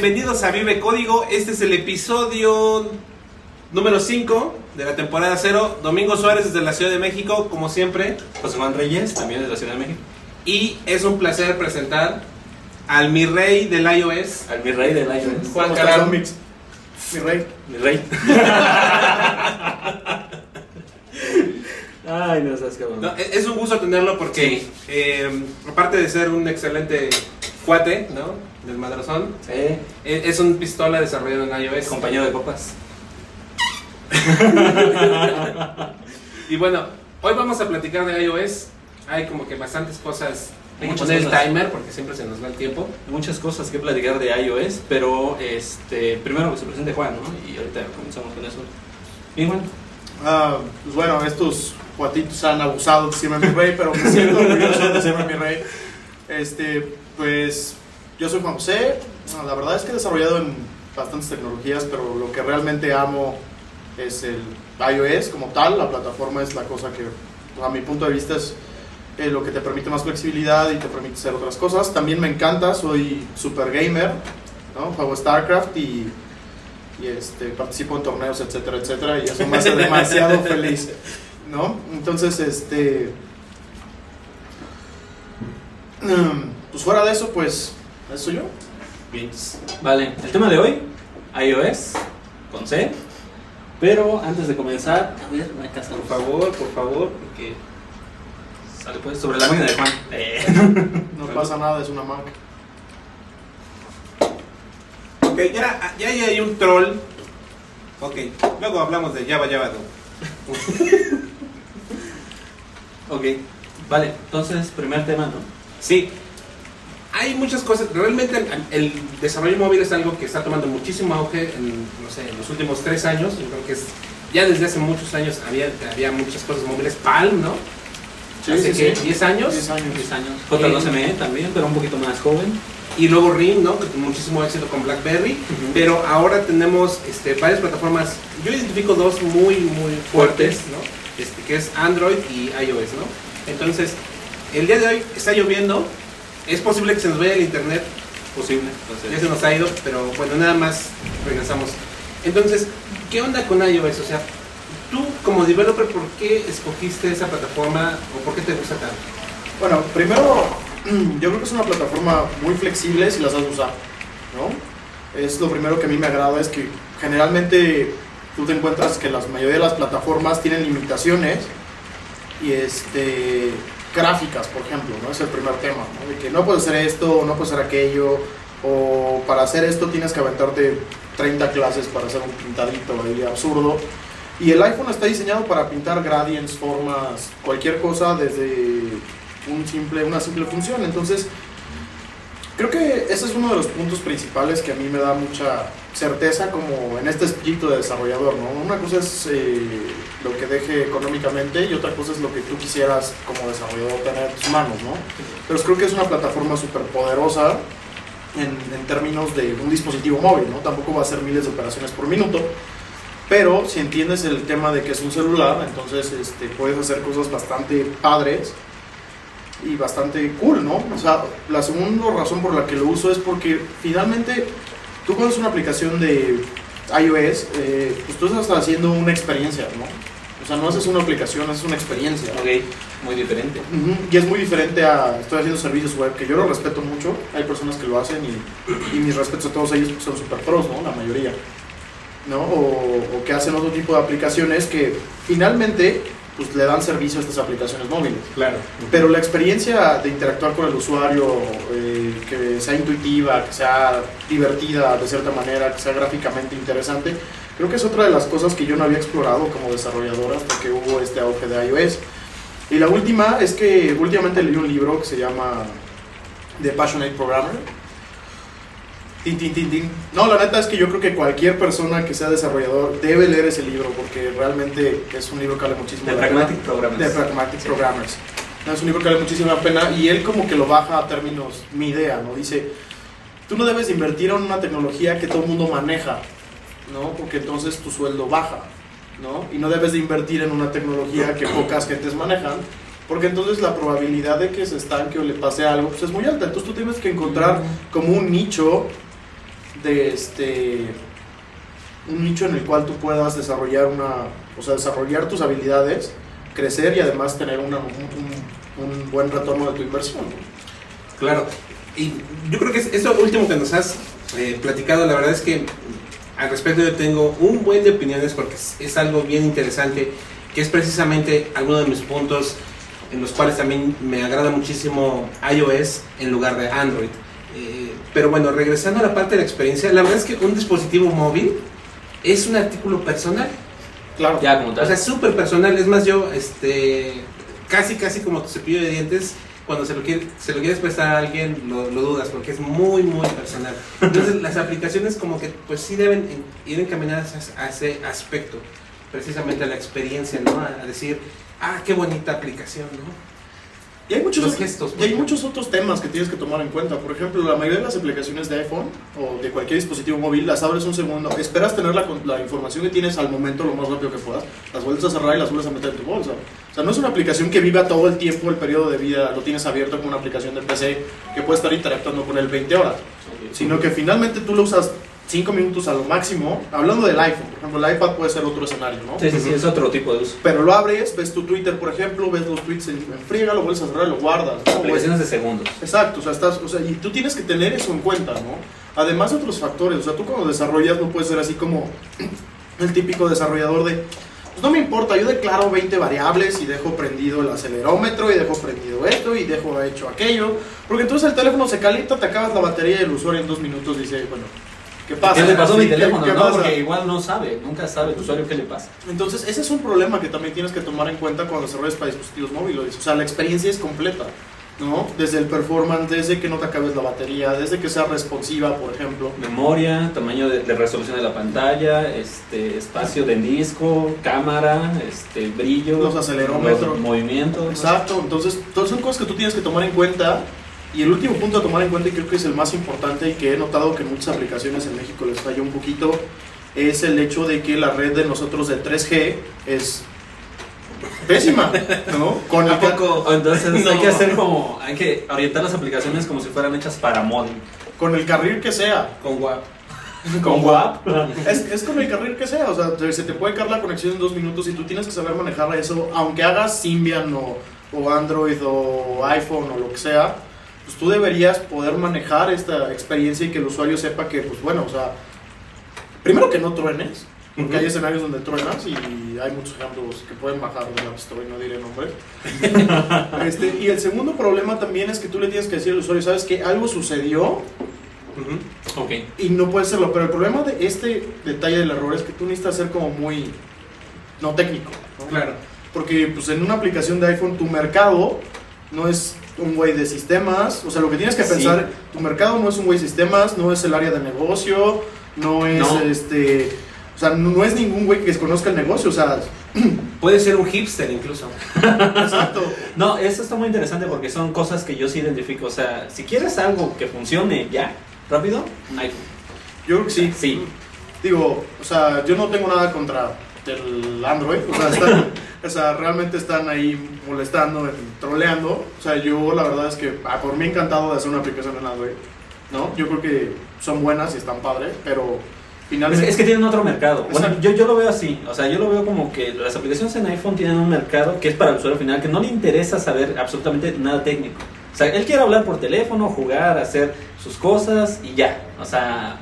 bienvenidos a Vive Código. Este es el episodio número 5 de la temporada 0. Domingo Suárez desde la Ciudad de México, como siempre. José Juan Reyes, también desde la Ciudad de México. Y es un placer presentar al mi rey del iOS. Al mi rey del iOS. Juan Carlos. Mi rey. Mi rey. Ay, no seas cabrón. No, es un gusto tenerlo porque, sí. Aparte de ser un excelente cuate, ¿no? Del madrazón. Sí. Es un pistola desarrollado en iOS. Compañero de copas. Y bueno, hoy vamos a platicar de iOS. Hay como que bastantes cosas. Hay que poner el timer porque siempre se nos va el tiempo. Muchas cosas que platicar de iOS, pero primero que se presente Juan, ¿no? Y ahorita comenzamos con eso. Bien, Juan. Pues bueno, estos cuatitos han abusado de Siempre Mi Rey, pero me siento orgulloso de Siempre Mi Rey. Pues yo soy Juan José. La verdad es que he desarrollado en bastantes tecnologías, pero lo que realmente amo es el iOS como tal. La plataforma es la cosa que, a mi punto de vista, es lo que te permite más flexibilidad y te permite hacer otras cosas. También me encanta, soy super gamer, ¿no? Juego StarCraft y participo en torneos, etcétera, etcétera, y eso me hace demasiado feliz, ¿no? Entonces, pues fuera de eso, pues, ¿eso yo? Bien. Vale, el tema de hoy, iOS, con C, pero antes de comenzar, a ver, me casamos. Por favor, porque... Sale pues, sobre la máquina de Juan. No pasa nada, es una marca. Ok, ya hay un troll. Ok, luego hablamos de Java. Ok, vale, entonces primer tema, ¿no? Sí, hay muchas cosas, realmente el desarrollo móvil es algo que está tomando muchísimo auge en los últimos 3 años. Yo creo que ya desde hace muchos años había muchas cosas móviles. Palm, ¿no? Sí, hace que 10 años. J2ME también, pero un poquito más joven. Y luego RIM, ¿no? Que tuvo muchísimo éxito con BlackBerry. Uh-huh. Pero ahora tenemos varias plataformas. Yo identifico dos muy, muy fuertes, ¿no? Que es Android y iOS, ¿no? Entonces, el día de hoy está lloviendo. Es posible que se nos vaya el internet. Posible. Entonces, ya se nos ha ido, pero bueno, nada más regresamos. Entonces, ¿qué onda con iOS? O sea, tú como developer, ¿por qué escogiste esa plataforma o por qué te gusta tanto? Bueno, primero, yo creo que es una plataforma muy flexible si la sabes usar, ¿no? Es lo primero que a mí me agrada, es que generalmente tú te encuentras que la mayoría de las plataformas tienen limitaciones y gráficas, por ejemplo, ¿no? Es el primer tema, ¿no? De que no puedes hacer esto, no puedes hacer aquello, o para hacer esto tienes que aventarte 30 clases para hacer un pintadito ahí absurdo. Y el iPhone está diseñado para pintar gradients, formas, cualquier cosa desde una simple función. Entonces, creo que ese es uno de los puntos principales que a mí me da mucha certeza como en este espíritu de desarrollador, ¿no? Una cosa es lo que deje económicamente y otra cosa es lo que tú quisieras como desarrollador tener en tus manos, ¿no? Pero creo que es una plataforma súper poderosa en términos de un dispositivo móvil, ¿no? Tampoco va a ser miles de operaciones por minuto, pero si entiendes el tema de que es un celular, entonces puedes hacer cosas bastante padres y bastante cool, ¿no? O sea, la segunda razón por la que lo uso es porque finalmente tú cuando es una aplicación de iOS, pues tú estás haciendo una experiencia, ¿no? O sea, no haces una aplicación, haces una experiencia. Ok, muy diferente. Uh-huh. Y es muy diferente a, estoy haciendo servicios web, que yo lo respeto mucho, hay personas que lo hacen y mis respetos a todos ellos, pues son super pros, ¿no? La mayoría, ¿no? O que hacen otro tipo de aplicaciones que finalmente pues le dan servicio a estas aplicaciones móviles. Claro. Pero la experiencia de interactuar con el usuario, que sea intuitiva, que sea divertida de cierta manera, que sea gráficamente interesante, creo que es otra de las cosas que yo no había explorado como desarrollador hasta que hubo este auge de iOS. Y la última es que últimamente leí un libro que se llama The Passionate Programmer. No, la neta es que yo creo que cualquier persona que sea desarrollador debe leer ese libro porque realmente es un libro que vale muchísimo la pena. The Pragmatic Programmers. No, es un libro que vale muchísimo la pena y él como que lo baja a términos, mi idea, ¿no? Dice, tú no debes invertir en una tecnología que todo el mundo maneja, ¿no? Porque entonces tu sueldo baja, ¿no? Y no debes de invertir en una tecnología que pocas gentes manejan porque entonces la probabilidad de que se estanque o le pase algo pues es muy alta. Entonces tú tienes que encontrar como un nicho un nicho en el cual tú puedas desarrollar desarrollar tus habilidades, crecer y además tener un buen retorno de tu inversión. Claro, y yo creo que eso último que nos has platicado, la verdad es que al respecto yo tengo un buen de opiniones porque es algo bien interesante, que es precisamente alguno de mis puntos en los cuales también me agrada muchísimo iOS en lugar de Android. Pero bueno, regresando a la parte de la experiencia, la verdad es que un dispositivo móvil es un artículo personal. Claro. Ya, como tal. O sea, súper personal. Es más, yo, casi como tu cepillo de dientes, cuando se lo quieres prestar a alguien, lo dudas, porque es muy, muy personal. Entonces, las aplicaciones como que, pues sí deben ir encaminadas a ese aspecto, precisamente a la experiencia, ¿no? A decir, ah, qué bonita aplicación, ¿no? Y hay muchos otros temas que tienes que tomar en cuenta. Por ejemplo, la mayoría de las aplicaciones de iPhone o de cualquier dispositivo móvil, las abres un segundo, esperas tener la información que tienes al momento lo más rápido que puedas, las vuelves a cerrar y las vuelves a meter en tu bolsa. O sea, no es una aplicación que viva todo el tiempo, el periodo de vida, lo tienes abierto como una aplicación de PC que puede estar interactuando con él 20 horas, sino que finalmente tú lo usas 5 minutos a lo máximo, hablando del iPhone. Por ejemplo, el iPad puede ser otro escenario, ¿no? Sí, sí, sí, es otro tipo de uso. Pero lo abres, ves tu Twitter, por ejemplo, ves los tweets en friega, lo vuelves a cerrar, lo guardas, ¿no? Aplicaciones de segundos. Exacto, y tú tienes que tener eso en cuenta, ¿no? Además de otros factores, o sea, tú cuando desarrollas no puedes ser así como el típico desarrollador de, pues no me importa, yo declaro 20 variables y dejo prendido el acelerómetro y dejo prendido esto y dejo hecho aquello, porque entonces el teléfono se calienta, te acabas la batería y el usuario en 2 minutos dice, bueno, ¿qué pasa? ¿Qué le pasó a mi teléfono? No, porque igual no sabe, nunca sabe el usuario qué le pasa. Entonces, ese es un problema que también tienes que tomar en cuenta cuando desarrollas para dispositivos móviles. O sea, la experiencia es completa, ¿no? Desde el performance, desde que no te acabes la batería, desde que sea responsiva, por ejemplo. Memoria, tamaño de resolución de la pantalla, espacio de disco, cámara, brillo, los acelerómetros, los movimientos. Exacto, entonces, todas son cosas que tú tienes que tomar en cuenta. Y el último punto a tomar en cuenta, y creo que es el más importante y que he notado que en muchas aplicaciones en México les falla un poquito, es el hecho de que la red de nosotros de 3G es pésima, ¿no? Entonces hay que hacer como, hay que orientar las aplicaciones como si fueran hechas para modem. Con el carril que sea. Con WAP. Con WAP. Es con el carril que sea, o sea, se te puede caer la conexión en 2 minutos y tú tienes que saber manejar eso, aunque hagas Symbian o Android o iPhone o lo que sea. Pues tú deberías poder manejar esta experiencia y que el usuario sepa que, pues bueno, o sea, primero que no truenes, porque hay escenarios donde truenas y hay muchos ejemplos que pueden bajar de la App Store y no diré nombre. Y el segundo problema también es que tú le tienes que decir al usuario, ¿sabes qué? Algo sucedió. Okay. Y no puede serlo, pero el problema de este detalle del error es que tú necesitas ser como muy no técnico, ¿no? Claro. Porque pues en una aplicación de iPhone tu mercado no es un güey de sistemas, o sea, lo que tienes que pensar, tu mercado no es un güey de sistemas, no es el área de negocio, no es o sea, no es ningún güey que desconozca el negocio, o sea, puede ser un hipster incluso. Exacto. No, eso está muy interesante porque son cosas que yo sí identifico, o sea, si quieres algo que funcione ya, rápido, un iPhone. Yo creo que sí. Sí. Digo, o sea, yo no tengo nada contra el Android, o sea, realmente están ahí molestando, troleando. O sea, yo la verdad es que por mí encantado de hacer una aplicación en Android, ¿no? Yo creo que son buenas y están padres, pero finalmente es que tienen otro mercado. Bueno, yo lo veo así, o sea, yo lo veo como que las aplicaciones en iPhone tienen un mercado que es para el usuario final, que no le interesa saber absolutamente nada técnico. O sea, él quiere hablar por teléfono, jugar, hacer sus cosas y ya, o sea,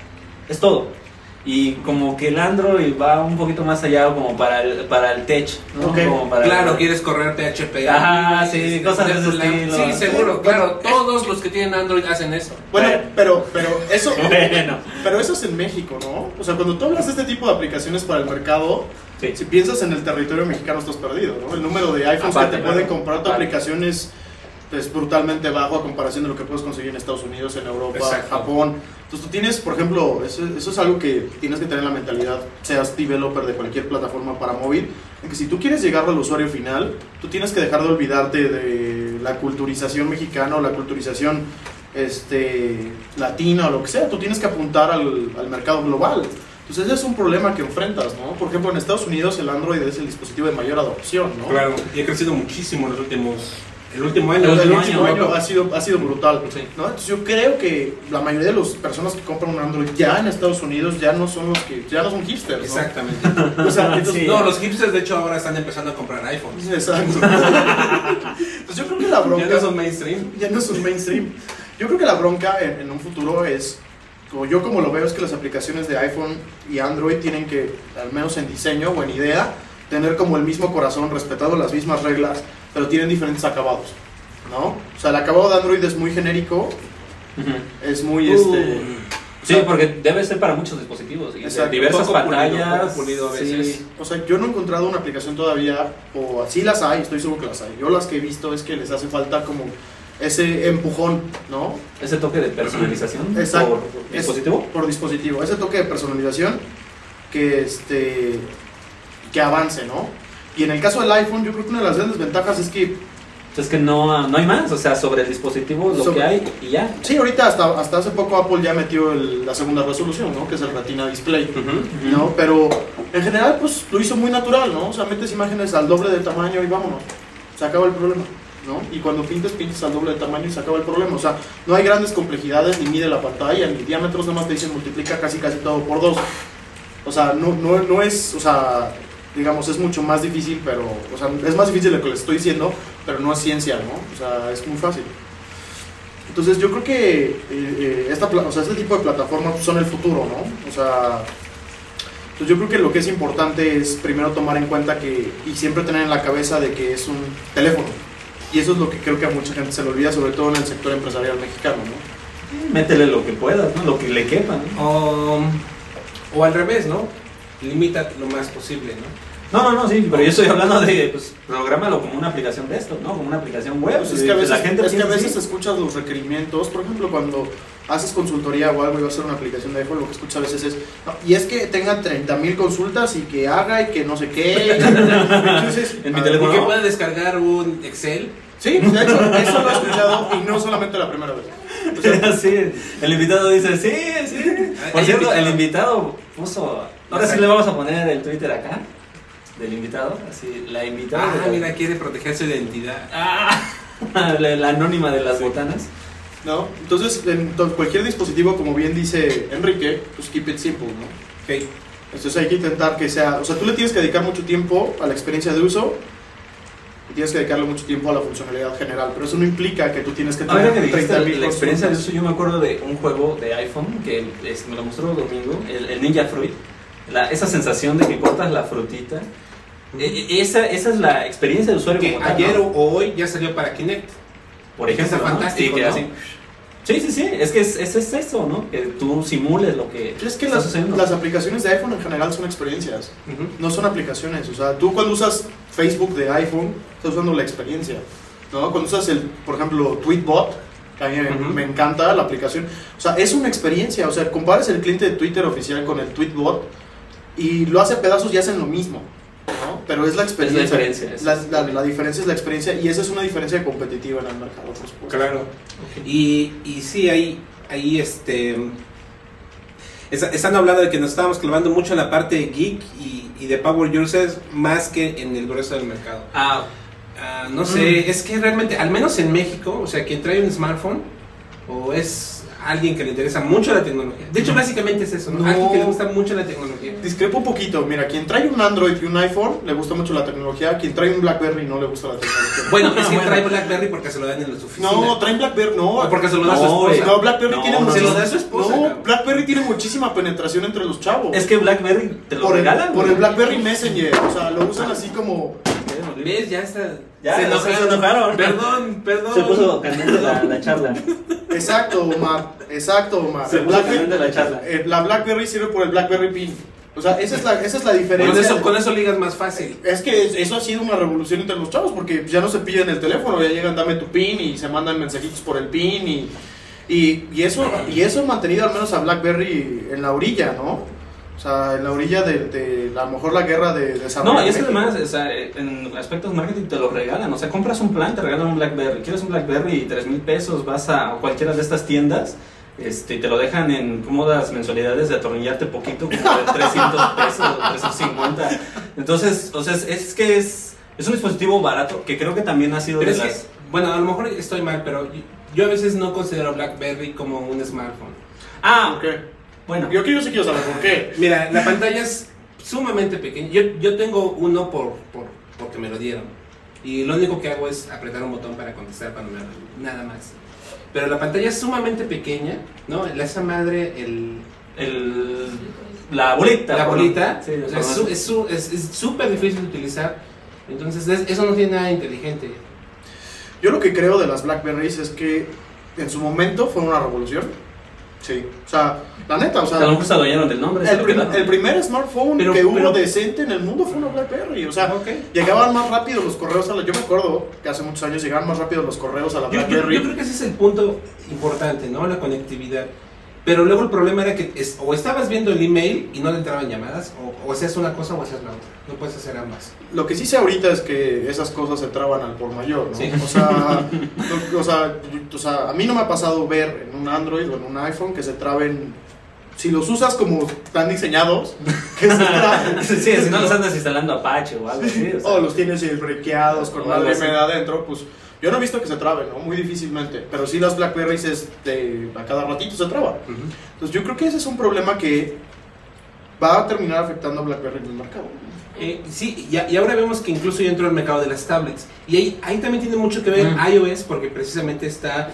es todo. Y como que el Android va un poquito más allá, como para el tech, ¿no? Okay. Como para claro, quieres correr PHP. Ajá, sí, cosas de ese estilo. Sí, seguro, claro, todos los que tienen Android hacen eso. Bueno, pero eso pero eso es en México, ¿no? O sea, cuando tú hablas de este tipo de aplicaciones para el mercado, si piensas en el territorio mexicano estás perdido, ¿no? El número de iPhones aparte, que te pueden comprar tu aplicación es brutalmente bajo a comparación de lo que puedes conseguir en Estados Unidos, en Europa, Japón. Entonces tú tienes, por ejemplo, eso es algo que tienes que tener en la mentalidad, seas developer de cualquier plataforma para móvil, en que si tú quieres llegar al usuario final, tú tienes que dejar de olvidarte de la culturización mexicana o la culturización latina o lo que sea. Tú tienes que apuntar al mercado global. Entonces ese es un problema que enfrentas, ¿no? Por ejemplo, en Estados Unidos el Android es el dispositivo de mayor adopción, ¿no? Claro, y ha crecido muchísimo en los últimos el último año, el último año ha sido brutal, sí, ¿no? Entonces yo creo que la mayoría de las personas que compran un Android ya en Estados Unidos ya no son los que, ya no son hipsters, ¿no? Exactamente. O sea, entonces, sí, no, los hipsters de hecho ahora están empezando a comprar iPhones. Exacto. Entonces yo creo que la bronca, ya no son mainstream. Yo creo que la bronca en un futuro es, como yo como lo veo, es que las aplicaciones de iPhone y Android tienen que, al menos en diseño o en idea, tener como el mismo corazón, respetando las mismas reglas, pero tienen diferentes acabados, ¿no? O sea, el acabado de Android es muy genérico, uh-huh, es muy, sí, o sea, porque debe ser para muchos dispositivos, ¿sí? Exacto, diversas pantallas, pulido a veces. Sí. O sea, yo no he encontrado una aplicación todavía, o así las hay, estoy seguro que las hay. Yo las que he visto es que les hace falta como ese empujón, ¿no? Ese toque de personalización. Exacto. ¿Por dispositivo? Por dispositivo, ese toque de personalización que avance, ¿no? Y en el caso del iPhone, yo creo que una de las grandes ventajas es que... Es que no hay más, o sea, sobre el dispositivo que hay y ya. Sí, ahorita hasta hace poco Apple ya metió la segunda resolución, ¿no? Que es el Retina Display, uh-huh, ¿no? Uh-huh. Pero en general, pues, lo hizo muy natural, ¿no? O sea, metes imágenes al doble del tamaño y vámonos, se acaba el problema, ¿no? Y cuando pintas al doble de tamaño y se acaba el problema. O sea, no hay grandes complejidades, ni mide la pantalla, ni diámetros, nada más te dicen multiplica casi todo por 2. O sea, no es, o sea... Digamos, es mucho más difícil, pero... O sea, es más difícil lo que les estoy diciendo, pero no es ciencia, ¿no? O sea, es muy fácil. Entonces, yo creo que este tipo de plataformas son el futuro, ¿no? O sea... Entonces, yo creo que lo que es importante es primero tomar en cuenta que... Y siempre tener en la cabeza de que es un teléfono. Y eso es lo que creo que a mucha gente se le olvida, sobre todo en el sector empresarial mexicano, ¿no? Métele lo que puedas, ¿no? Lo que le quepa, ¿no? O al revés, ¿no? Limita lo más posible, ¿no? No, sí, pero yo estoy hablando de, pues, prográmalo como una aplicación de esto, ¿no? Como una aplicación web. Pues es que a veces, escuchas los requerimientos, por ejemplo, cuando haces consultoría o algo y vas a hacer una aplicación de iPhone, lo que escuchas a veces es, no, y es que tengan 30,000 consultas y que haga y que no sé qué. Entonces, en mi teléfono. ¿Y que pueda descargar un Excel? Sí, de hecho, eso lo he escuchado y no solamente la primera vez. O sea, sí, el invitado dice, sí. Por cierto, el invitado puso... Ahora sí le vamos a poner el Twitter acá, del invitado, así, la invitada. Ah, mira, quiere proteger su identidad. Ah, la anónima de las botanas. No, entonces, en cualquier dispositivo, como bien dice Enrique, pues keep it simple, ¿no? Ok. Entonces hay que intentar que sea, o sea, tú le tienes que dedicar mucho tiempo a la experiencia de uso, y tienes que dedicarle mucho tiempo a la funcionalidad general, pero eso no implica que tú tienes que tener 30,000 la experiencia de uso. Yo me acuerdo de un juego de iPhone, que me lo mostró Domingo, el Ninja Fruit. Esa sensación de que cortas la frutita, esa es la experiencia de usuario. Que como ayer tal, ¿no? O hoy ya salió para Kinect, por ejemplo, ¿no? Fantástico, sí, ¿no? Así. Sí, es que es eso, ¿no? Que tú simules lo que es que está sucediendo. Las aplicaciones de iPhone en general son experiencias, uh-huh, no son aplicaciones. O sea, tú cuando usas Facebook de iPhone, estás usando la experiencia, ¿no? Cuando usas, por ejemplo, Tweetbot, a mí me encanta la aplicación. O sea, es una experiencia. O sea, compares el cliente de Twitter oficial con el Tweetbot y lo hace a pedazos y hacen lo mismo, ¿no? Pero es la experiencia. La diferencia es la experiencia, y esa es una diferencia competitiva en el mercado, por supuesto. Claro. Okay. Y sí, ahí están hablando de que nos estábamos clavando mucho en la parte de geek y de power users más que en el grueso del mercado. Ah, no sé, es que realmente, al menos en México, o sea, quien trae un smartphone o es alguien que le interesa mucho la tecnología. De hecho, básicamente es eso, ¿no? Alguien que le gusta mucho la tecnología. Discrepo un poquito. Mira, quien trae un Android y un iPhone le gusta mucho la tecnología. Quien trae un BlackBerry no le gusta la tecnología. Bueno, es que trae BlackBerry porque se lo dan en las oficinas. No, traen BlackBerry, no. Porque se lo da a su esposa. No, BlackBerry tiene se lo da a su esposa. No, claro. BlackBerry tiene muchísima penetración entre los chavos. Es que BlackBerry te lo regalan. Por el BlackBerry Messenger. O sea, lo usan así como... ¿Ves? Ya está. Ya, se enojaron. Perdón. Se puso caliente la charla. Exacto, Omar. Se puso caliente la charla. La BlackBerry sirve por el BlackBerry Pin. O sea, esa es la diferencia. Con eso ligas más fácil. Es que eso ha sido una revolución entre los chavos, porque ya no se piden el teléfono, ya llegan, dame tu pin, y se mandan mensajitos por el pin. Y eso ha mantenido al menos a BlackBerry en la orilla, ¿no? O sea, en la orilla de a lo mejor la guerra de desarrollo. No, y es que además, o sea, en aspectos marketing te lo regalan. O sea, compras un plan, te regalan un BlackBerry. ¿Quieres un BlackBerry? Y $3,000 vas a cualquiera de estas tiendas, te lo dejan en cómodas mensualidades de atornillarte poquito, como de $300, $350. Entonces, o sea, es que es un dispositivo barato, que creo que también ha sido de las... Bueno, a lo mejor estoy mal, pero yo a veces no considero BlackBerry como un smartphone. Ah, ok. Bueno, yo sí quiero saber por qué. Mira, la pantalla es sumamente pequeña. Yo tengo uno porque me lo dieron. Y lo único que hago es apretar un botón para contestar cuando me lo dieron. Nada más. Pero la pantalla es sumamente pequeña, ¿no? Esa madre, la bolita. La bolita. Sí, o sea, es súper difícil de utilizar. Entonces, eso no tiene nada inteligente. Yo lo que creo de las BlackBerrys es que en su momento fue una revolución. Sí, o sea, la neta, o sea, a lo mejor se adueñaron del nombre. El primer smartphone que hubo decente en el mundo fue una BlackBerry. O sea, okay. Llegaban más rápido los correos a la... Yo me acuerdo que hace muchos años llegaban más rápido los correos a la BlackBerry. Yo creo que ese es el punto importante, ¿no? La conectividad. Pero luego el problema era que o estabas viendo el email y no le entraban llamadas, o hacías una cosa o hacías la otra. No puedes hacer ambas. Lo que sí sé ahorita es que esas cosas se traban al por mayor, ¿no? Sí. O sea, a mí no me ha pasado ver en un Android o en un iPhone que se traben. Si los usas como están diseñados, que se traben. Sí, si no los andas instalando Apache o algo así. O sea, o los tienes riqueados con la RIM adentro, pues... Yo no he visto que se trabe, ¿no? Muy difícilmente. Pero sí las BlackBerrys a cada ratito se traban. Uh-huh. Entonces yo creo que ese es un problema que va a terminar afectando a BlackBerry en el mercado. Sí, y ahora vemos que incluso ya entró al mercado de las tablets. Y ahí también tiene mucho que ver iOS, porque precisamente está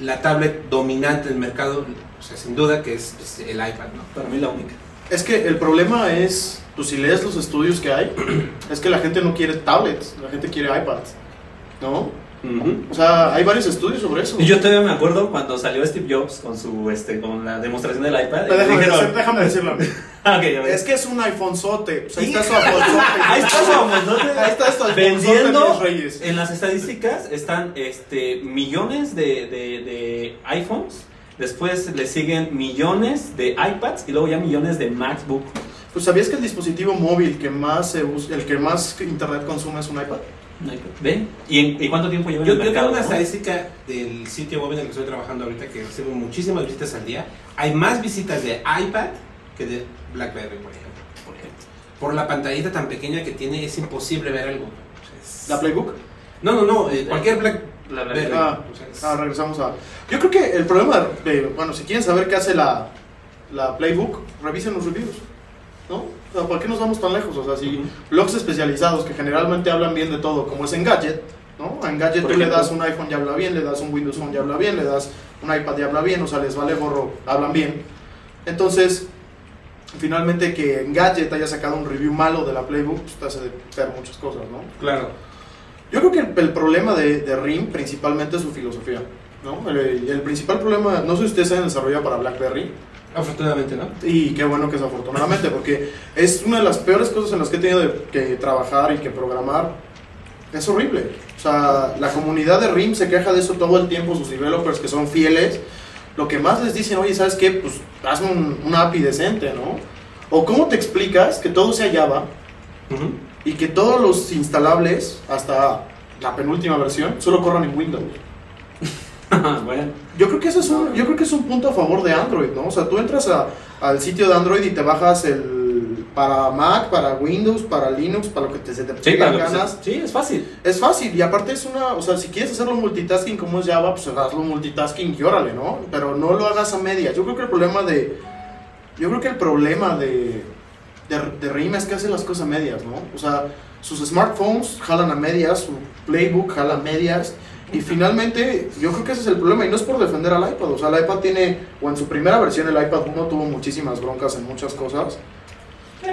la tablet dominante del mercado, o sea, sin duda, que es el iPad, ¿no? Para mí la única. Es que el problema es, pues si lees los estudios que hay, es que la gente no quiere tablets, la gente quiere iPads. ¿No? Uh-huh. O sea, hay varios estudios sobre eso. Y yo todavía me acuerdo cuando salió Steve Jobs con su con la demostración del iPad. Déjame decirlo. Okay, es que es un iPhone-zote. Ahí está su iPhone-zote. Ahí está su iPhone-zote. Vendiendo, Reyes. En las estadísticas están millones de iPhones. Después le siguen millones de iPads y luego ya millones de MacBook. Pues, ¿sabías que el dispositivo móvil que más se usa, el que más internet consume, es un iPad? ¿Ven? ¿Y cuánto tiempo lleva en el mercado? Yo tengo una estadística del sitio web en el que estoy trabajando ahorita, que recibo muchísimas visitas al día. Hay más visitas de iPad que de BlackBerry, por ejemplo. Por la pantallita tan pequeña que tiene, es imposible ver algo. ¿La Playbook? No, cualquier BlackBerry. Regresamos a... Yo creo que el problema bueno, si quieren saber qué hace la Playbook, revisen los reviews, ¿no? O sea, ¿para qué nos vamos tan lejos? O sea, si blogs especializados que generalmente hablan bien de todo, como es Engadget, ¿no? A Engadget tú le das un iPhone y habla bien, le das un Windows Phone y habla bien, le das un iPad y habla bien, o sea, les vale gorro, hablan bien. Entonces, finalmente que Engadget haya sacado un review malo de la Playbook, pues te hace ver muchas cosas, ¿no? Claro. Yo creo que el problema de RIM principalmente es su filosofía, ¿no? El principal problema, no sé si ustedes han desarrollado para BlackBerry. Afortunadamente, ¿no? Y qué bueno que es afortunadamente, porque es una de las peores cosas en las que he tenido que trabajar y que programar. Es horrible. O sea, la comunidad de RIM se queja de eso todo el tiempo, sus developers que son fieles. Lo que más les dicen, oye, ¿sabes qué? Pues hazme una API decente, ¿no? O ¿cómo te explicas que todo sea Java y que todos los instalables, hasta la penúltima versión, solo corran en Windows? Bueno. Yo creo que es un punto a favor de Android, ¿no? O sea, tú entras al sitio de Android y te bajas para Mac, para Windows, para Linux, para lo que te tengan ganas. Sí, es fácil. Es fácil, y aparte es o sea, si quieres hacerlo multitasking como es Java, pues hazlo multitasking y órale, ¿no? Pero no lo hagas a medias. Yo creo que el problema de RIM es que hace las cosas a medias, ¿no? O sea, sus smartphones jalan a medias, su Playbook jala a medias. Y finalmente, yo creo que ese es el problema, y no es por defender al iPad. O sea, el iPad en su primera versión, el iPad 1 tuvo muchísimas broncas en muchas cosas. Sí.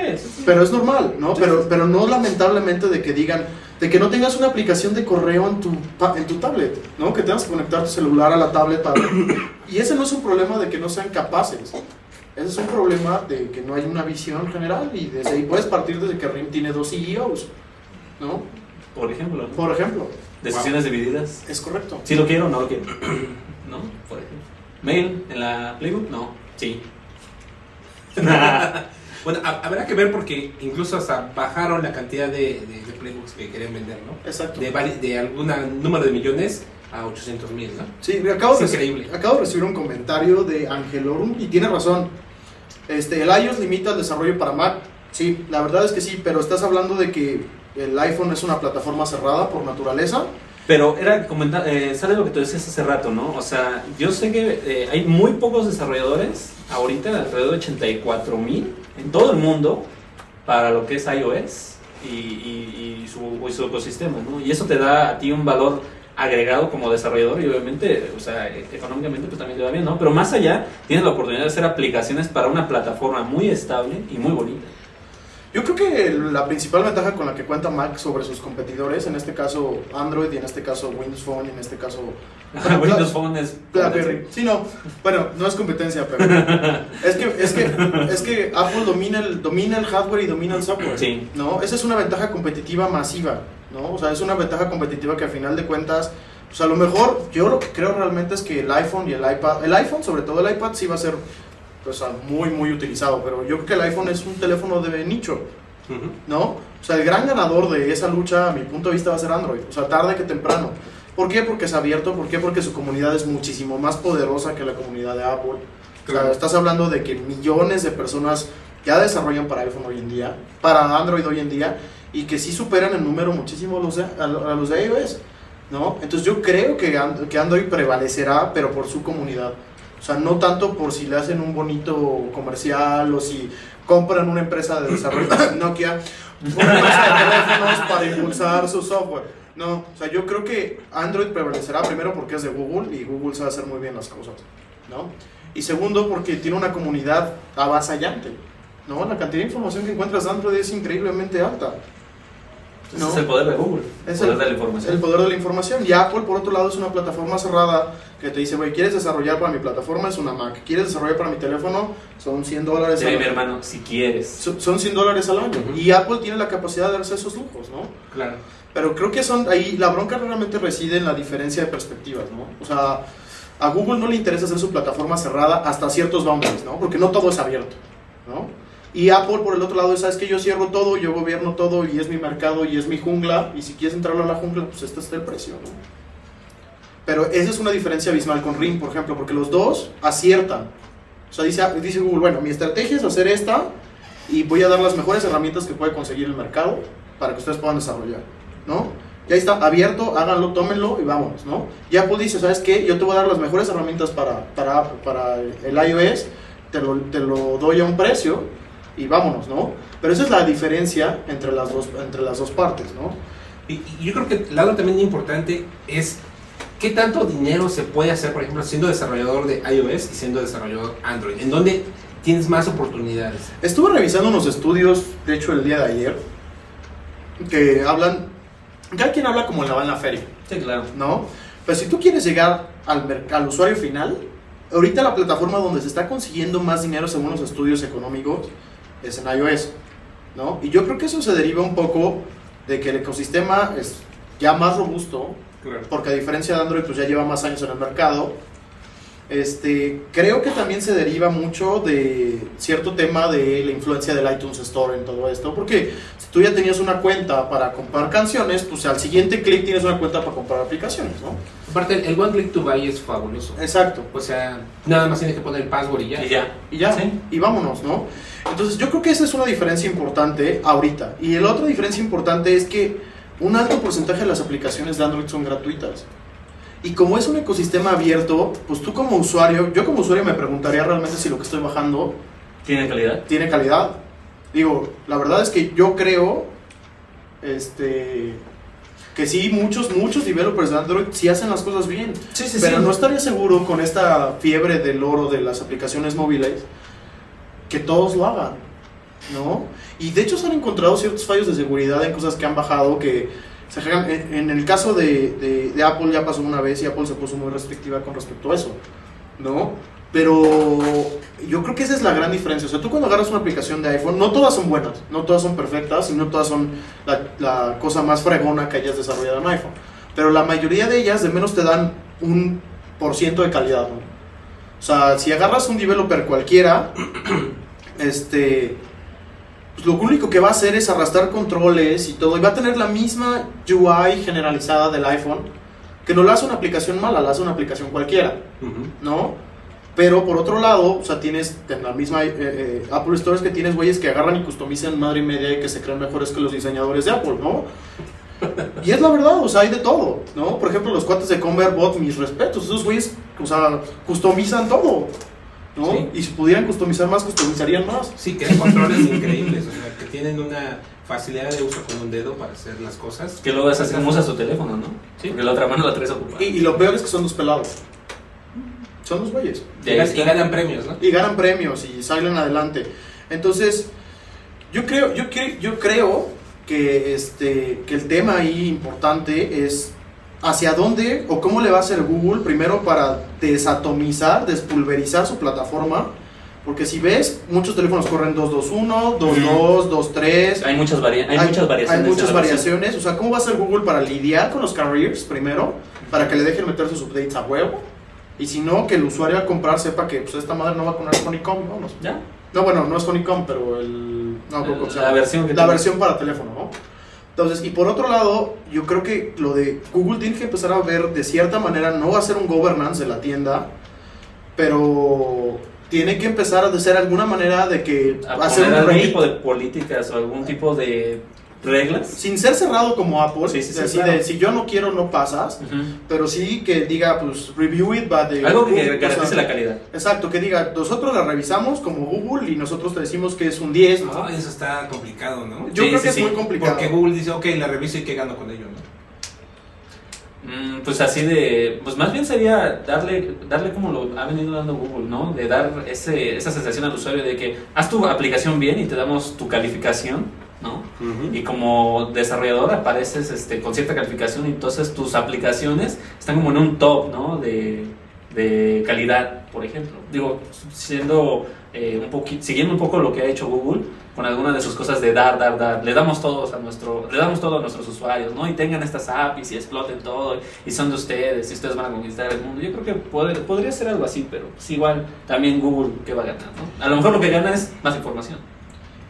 Pero es normal, ¿no? Sí. Pero no, lamentablemente, de que digan, de que no tengas una aplicación de correo en tu tablet, ¿no? Que tengas que conectar tu celular a la tablet Y ese no es un problema de que no sean capaces. Ese es un problema de que no hay una visión general, y desde ahí puedes partir desde que RIM tiene 2 CEOs, ¿no? Por ejemplo. Decisiones divididas. Es correcto. Si lo quiero o no lo quiero. ¿No? Por ejemplo. ¿Mail en la Playbook? No. Sí. Bueno, habrá que ver, porque incluso hasta bajaron la cantidad de Playbooks que querían vender, ¿no? Exacto. De algún número de millones a 800,000, ¿no? Sí, acabo de recibir un comentario de Angelorum y tiene razón. El iOS limita el desarrollo para Mac. Sí, la verdad es que sí, pero estás hablando de que el iPhone es una plataforma cerrada por naturaleza Pero era comentar, ¿sabes lo que tú decías hace rato, no? O sea, yo sé que hay muy pocos desarrolladores ahorita, alrededor de 84,000 en todo el mundo, para lo que es iOS y su ecosistema, ¿no? Y eso te da a ti un valor agregado como desarrollador y obviamente, o sea, económicamente pues también te va bien, ¿no? Pero más allá, tienes la oportunidad de hacer aplicaciones para una plataforma muy estable y muy bonita. Yo creo que la principal ventaja con la que cuenta Mac sobre sus competidores, en este caso Android y en este caso Windows Phone, y en este caso... Bueno, Windows Phone es... BlackBerry. Sí, no. Bueno, no es competencia, pero... es que Apple domina el hardware y domina el software. Sí. ¿No? Esa es una ventaja competitiva masiva, ¿no? O sea, es una ventaja competitiva que al final de cuentas... Pues a lo mejor, yo lo que creo realmente es que el iPhone y el iPad... El iPhone, sobre todo el iPad, sí va a ser... O sea, muy, muy utilizado, pero yo creo que el iPhone es un teléfono de nicho, ¿no? O sea, el gran ganador de esa lucha, a mi punto de vista, va a ser Android, o sea, tarde que temprano. ¿Por qué? Porque es abierto, ¿por qué? Porque su comunidad es muchísimo más poderosa que la comunidad de Apple. O sea, estás hablando de que millones de personas ya desarrollan para iPhone hoy en día, para Android hoy en día, y que sí superan en número muchísimo a los de iOS, ¿no? Entonces yo creo que Android prevalecerá, pero por su comunidad. O sea, no tanto por si le hacen un bonito comercial o si compran una empresa de desarrollo, Nokia, una empresa de teléfonos para impulsar su software. No, o sea, yo creo que Android prevalecerá primero porque es de Google y Google sabe hacer muy bien las cosas, ¿no? Y segundo porque tiene una comunidad avasallante, ¿no? La cantidad de información que encuentras de Android es increíblemente alta, ¿no? Es el poder de Google, es el poder de la información. El poder de la información. Y Apple, por otro lado, es una plataforma cerrada que te dice, güey, ¿quieres desarrollar para mi plataforma? Es una Mac. ¿Quieres desarrollar para mi teléfono? Son $100 al año. Mi hermano, si quieres. Son $100 al año. Y Apple tiene la capacidad de darse esos lujos, ¿no? Claro. Pero creo que son ahí, la bronca realmente reside en la diferencia de perspectivas, ¿no? O sea, a Google no le interesa hacer su plataforma cerrada hasta ciertos boundaries, ¿no? Porque no todo es abierto, ¿no? Y Apple, por el otro lado, sabes que yo cierro todo, yo gobierno todo, y es mi mercado, y es mi jungla, y si quieres entrar a la jungla, pues este es el precio, ¿no? Pero esa es una diferencia abismal con RIM, por ejemplo, porque los dos aciertan. O sea, dice Google, bueno, mi estrategia es hacer esta, y voy a dar las mejores herramientas que puede conseguir el mercado, para que ustedes puedan desarrollar, ¿no? Ya está, abierto, háganlo, tómenlo, y vámonos, ¿no? Y Apple dice, ¿sabes qué? Yo te voy a dar las mejores herramientas para el iOS, te lo doy a un precio, y vámonos, ¿no? Pero esa es la diferencia entre las dos partes, ¿no? Y yo creo que el lado también importante es qué tanto dinero se puede hacer, por ejemplo, siendo desarrollador de iOS y siendo desarrollador Android. ¿En dónde tienes más oportunidades? Estuve revisando unos estudios, de hecho, el día de ayer, que hablan... Cada quien habla como la va en la feria. Sí, claro. ¿No? Pero si tú quieres llegar al usuario final, ahorita la plataforma donde se está consiguiendo más dinero, según los estudios económicos, es en iOS, ¿no? Y yo creo que eso se deriva un poco de que el ecosistema es ya más robusto, claro, porque a diferencia de Android, pues ya lleva más años en el mercado. Creo que también se deriva mucho de cierto tema de la influencia del iTunes Store en todo esto, porque si tú ya tenías una cuenta para comprar canciones, pues al siguiente clic tienes una cuenta para comprar aplicaciones, ¿no? Aparte, el One Click to Buy es fabuloso. Exacto. O sea, nada más tienes que poner el password y ya. Y ya. ¿Sí? Y vámonos, ¿no? Entonces yo creo que esa es una diferencia importante ahorita. Y la otra diferencia importante es que un alto porcentaje de las aplicaciones de Android son gratuitas. Y como es un ecosistema abierto, pues tú como usuario, yo como usuario me preguntaría realmente si lo que estoy bajando... ¿Tiene calidad? Tiene calidad. Digo, la verdad es que yo creo que sí, muchos developers de Android sí hacen las cosas bien. Sí, pero sí, no estaría seguro con esta fiebre del oro de las aplicaciones móviles que todos lo hagan, ¿no? Y de hecho se han encontrado ciertos fallos de seguridad en cosas que han bajado que... En el caso de Apple ya pasó una vez y Apple se puso muy restrictiva con respecto a eso, ¿no? Pero yo creo que esa es la gran diferencia. O sea, tú cuando agarras una aplicación de iPhone, no todas son buenas, no todas son perfectas y no todas son la cosa más fregona que hayas desarrollado en iPhone. Pero la mayoría de ellas de menos te dan 1% de calidad, ¿no? O sea, si agarras un developer cualquiera, pues lo único que va a hacer es arrastrar controles y todo, y va a tener la misma UI generalizada del iPhone, que no la hace una aplicación mala, la hace una aplicación cualquiera, ¿no? Pero por otro lado, o sea, tienes en la misma Apple Store que tienes güeyes que agarran y customizan madre y media y que se creen mejores que los diseñadores de Apple, ¿no? Y es la verdad, o sea, hay de todo, ¿no? Por ejemplo, los cuates de ConvertBot, mis respetos, esos güeyes, o sea, customizan todo, ¿no? Sí. Y si pudieran customizar más, customizarían más. Sí, que hay controles increíbles, o sea, que tienen una facilidad de uso con un dedo para hacer las cosas. Que luego es así como usas tu teléfono, ¿no? Sí. Porque la otra mano la traes ocupada. Y lo peor es que son los pelados. Son los güeyes. Y ganan premios, ¿no? Y ganan premios y salen adelante. Entonces, yo creo que, que el tema ahí importante es hacia dónde o cómo le va a hacer Google primero para desatomizar, despulverizar su plataforma. Porque si ves, muchos teléfonos corren 2.2.1, 2.2, 2.3. Hay muchas variaciones. Hay muchas variaciones. O sea, ¿cómo va a hacer Google para lidiar con los carriers primero? Para que le dejen meter sus updates a huevo. Y si no, que el usuario al comprar sepa que pues, esta madre no va a poner Honeycomb, ¿no? ¿Ya? No, bueno, no es Honeycomb, pero el... No, el, o sea, la versión para teléfono, ¿no? Entonces, y por otro lado, yo creo que lo de Google tiene que empezar a ver de cierta manera, no va a ser un governance de la tienda, pero tiene que empezar a ser alguna manera de que... algún tipo de políticas o algún tipo de... reglas. Sin ser cerrado como Apple, de, si yo no quiero no pasas, pero sí que diga pues review it, but algo que garantice la calidad. Exacto, que diga nosotros la revisamos como Google y nosotros te decimos que es un 10. ¿No? Eso está complicado, ¿no? Yo creo que es muy complicado. Porque Google dice, ok, la reviso y qué gano con ello, ¿no? Pues así de, pues más bien sería darle como lo ha venido dando Google, ¿no? De dar esa sensación al usuario de que haz tu aplicación bien y te damos tu calificación, ¿no? Y como desarrollador apareces con cierta calificación, entonces tus aplicaciones están como en un top, ¿no? de calidad, por ejemplo. Digo, siguiendo un poco lo que ha hecho Google con algunas de sus cosas de dar, le damos todo a nuestros usuarios, ¿no? Y tengan estas APIs y exploten todo y son de ustedes y ustedes van a conquistar el mundo. Yo creo que podría ser algo así, pero pues igual también Google, ¿qué va a ganar, ¿no? A lo mejor lo que gana es más información.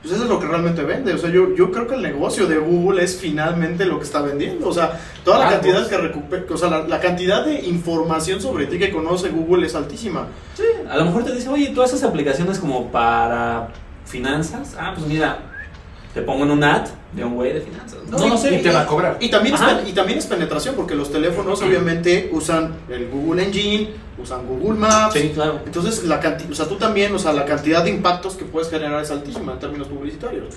Pues eso es lo que realmente vende, o sea, yo creo que el negocio de Google es finalmente lo que está vendiendo, o sea, toda la cantidad que recupera, o sea, la cantidad de información sobre ti que conoce Google es altísima. Sí, a lo mejor te dice, oye, tú haces aplicaciones como para finanzas, pues mira, te pongo en un ad de un güey de finanzas, no sé, y te va a cobrar. Y también es penetración, porque los teléfonos obviamente usan el Google Engine, usan Google Maps. Sí, claro. Entonces, la cantidad de impactos que puedes generar es altísima en términos publicitarios.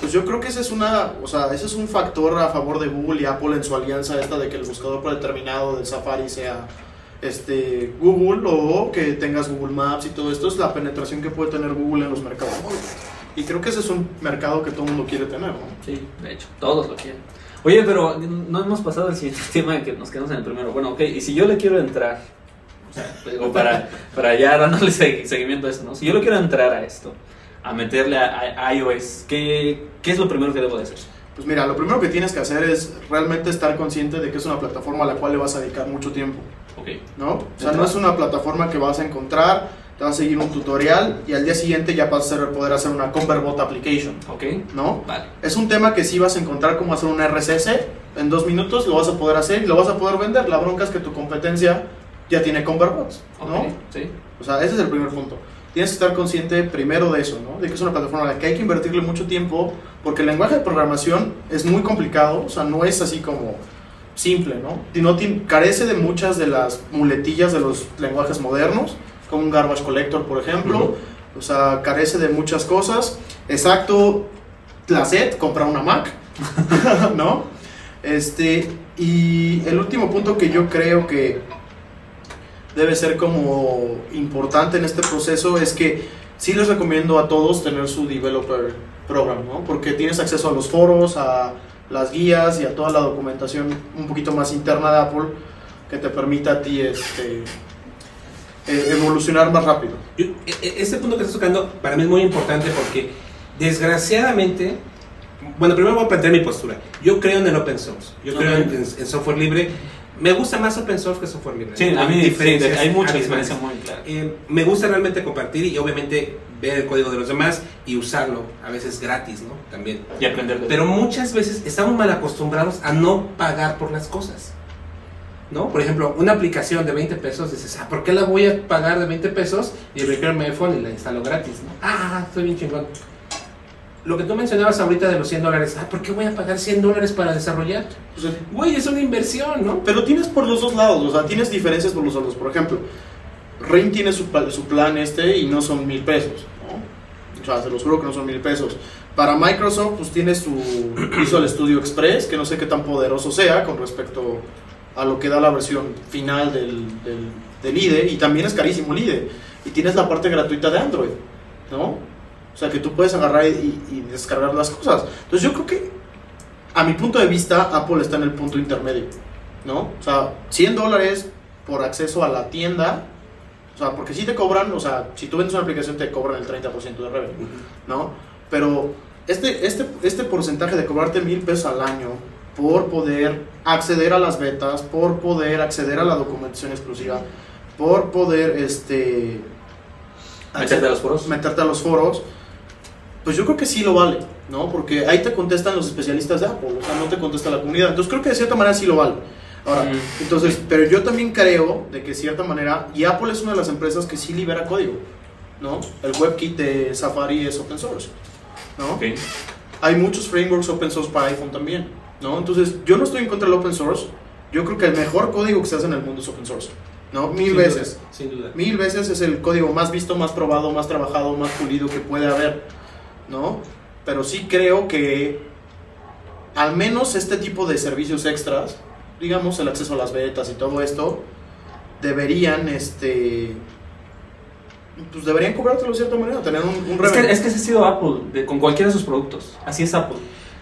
Pues yo creo que ese es un factor a favor de Google y Apple en su alianza esta de que el buscador predeterminado del Safari sea Google o que tengas Google Maps y todo esto es la penetración que puede tener Google en los mercados móviles. Y creo que ese es un mercado que todo el mundo quiere tener, ¿no? Sí, de hecho, todos lo quieren. Oye, pero no hemos pasado al siguiente tema que nos quedamos en el primero. Bueno, ok, y si yo le quiero entrar, o sea, digo, para ya dándole seguimiento a esto, ¿no? Si yo le quiero entrar a esto, a meterle a iOS, ¿qué es lo primero que debo de hacer? Pues mira, lo primero que tienes que hacer es realmente estar consciente de que es una plataforma a la cual le vas a dedicar mucho tiempo. Ok. ¿No? O sea, no es una plataforma que vas a encontrar... Te vas a seguir un tutorial y al día siguiente ya vas a poder hacer una ConvertBot application. Ok. ¿No? Vale. Es un tema que sí vas a encontrar cómo hacer un RSS. En 2 minutos lo vas a poder hacer y lo vas a poder vender. La bronca es que tu competencia ya tiene ConvertBots, ¿no? Okay. Sí. O sea, ese es el primer punto. Tienes que estar consciente primero de eso, ¿no? De que es una plataforma a la que hay que invertirle mucho tiempo porque el lenguaje de programación es muy complicado. O sea, no es así como... simple, ¿no? Carece de muchas de las muletillas de los lenguajes modernos, como un garbage collector, por ejemplo. O sea, carece de muchas cosas. Exacto, comprar una Mac, ¿no? Y el último punto que yo creo que debe ser como importante en este proceso es que sí les recomiendo a todos tener su developer program, ¿no? Porque tienes acceso a los foros, a las guías y a toda la documentación un poquito más interna de Apple que te permita a ti evolucionar más rápido. Este punto que estás tocando para mí es muy importante porque desgraciadamente, bueno, primero voy a plantear mi postura. Yo creo en el open source, yo creo en software libre. Me gusta más open source que software libre. Sí, a mí hay mucha diferencia muy clara. Me gusta realmente compartir y obviamente ver el código de los demás y usarlo, a veces gratis, ¿no? También. Y aprender. Pero muchas veces estamos mal acostumbrados a no pagar por las cosas, ¿no? Por ejemplo, una aplicación de 20 pesos, dices, ¿por qué la voy a pagar de 20 pesos? Y requiero mi iPhone y la instalo gratis, ¿no? Estoy bien chingón. lo que tú mencionabas ahorita de los $100, ah, ¿por qué voy a pagar $100 para desarrollar? Pues, güey, es una inversión, ¿no? Pero tienes por los dos lados, o sea, tienes diferencias por los dos. Por ejemplo, RIM tiene su plan y no son $1,000, ¿no? O sea, se los juro que no son $1,000. Para Microsoft, pues tiene su Visual Studio Express, que no sé qué tan poderoso sea con respecto a lo que da la versión final del IDE, y también es carísimo el IDE. Y tienes la parte gratuita de Android, ¿no? O sea, que tú puedes agarrar y descargar las cosas. Entonces yo creo que, a mi punto de vista, Apple está en el punto intermedio, ¿no? O sea, $100 por acceso a la tienda. O sea, porque si te cobran, o sea, si tú vendes una aplicación te cobran el 30% de revenue, ¿no? Pero este porcentaje de cobrarte $1,000 al año por poder acceder a las betas, por poder acceder a la documentación exclusiva, por poder meterte a los foros, pues yo creo que sí lo vale, ¿no? Porque ahí te contestan los especialistas de Apple, o sea, no te contesta la comunidad. Entonces creo que de cierta manera sí lo vale. Ahora, entonces, pero yo también creo de que de cierta manera, y Apple es una de las empresas que sí libera código, ¿no? El WebKit de Safari es open source, ¿no? Okay. Hay muchos frameworks open source para iPhone también, ¿no? Entonces, yo no estoy en contra del open source. Yo creo que el mejor código que se hace en el mundo es open source, ¿no? Sin duda. 1000 veces es el código más visto, más probado, más trabajado, más pulido que puede haber, ¿no? Pero sí creo que al menos este tipo de servicios extras, digamos el acceso a las betas y todo esto, deberían pues deberían cobrártelo de cierta manera, tener un revenue. Es que ese ha sido Apple con cualquiera de sus productos, así es Apple.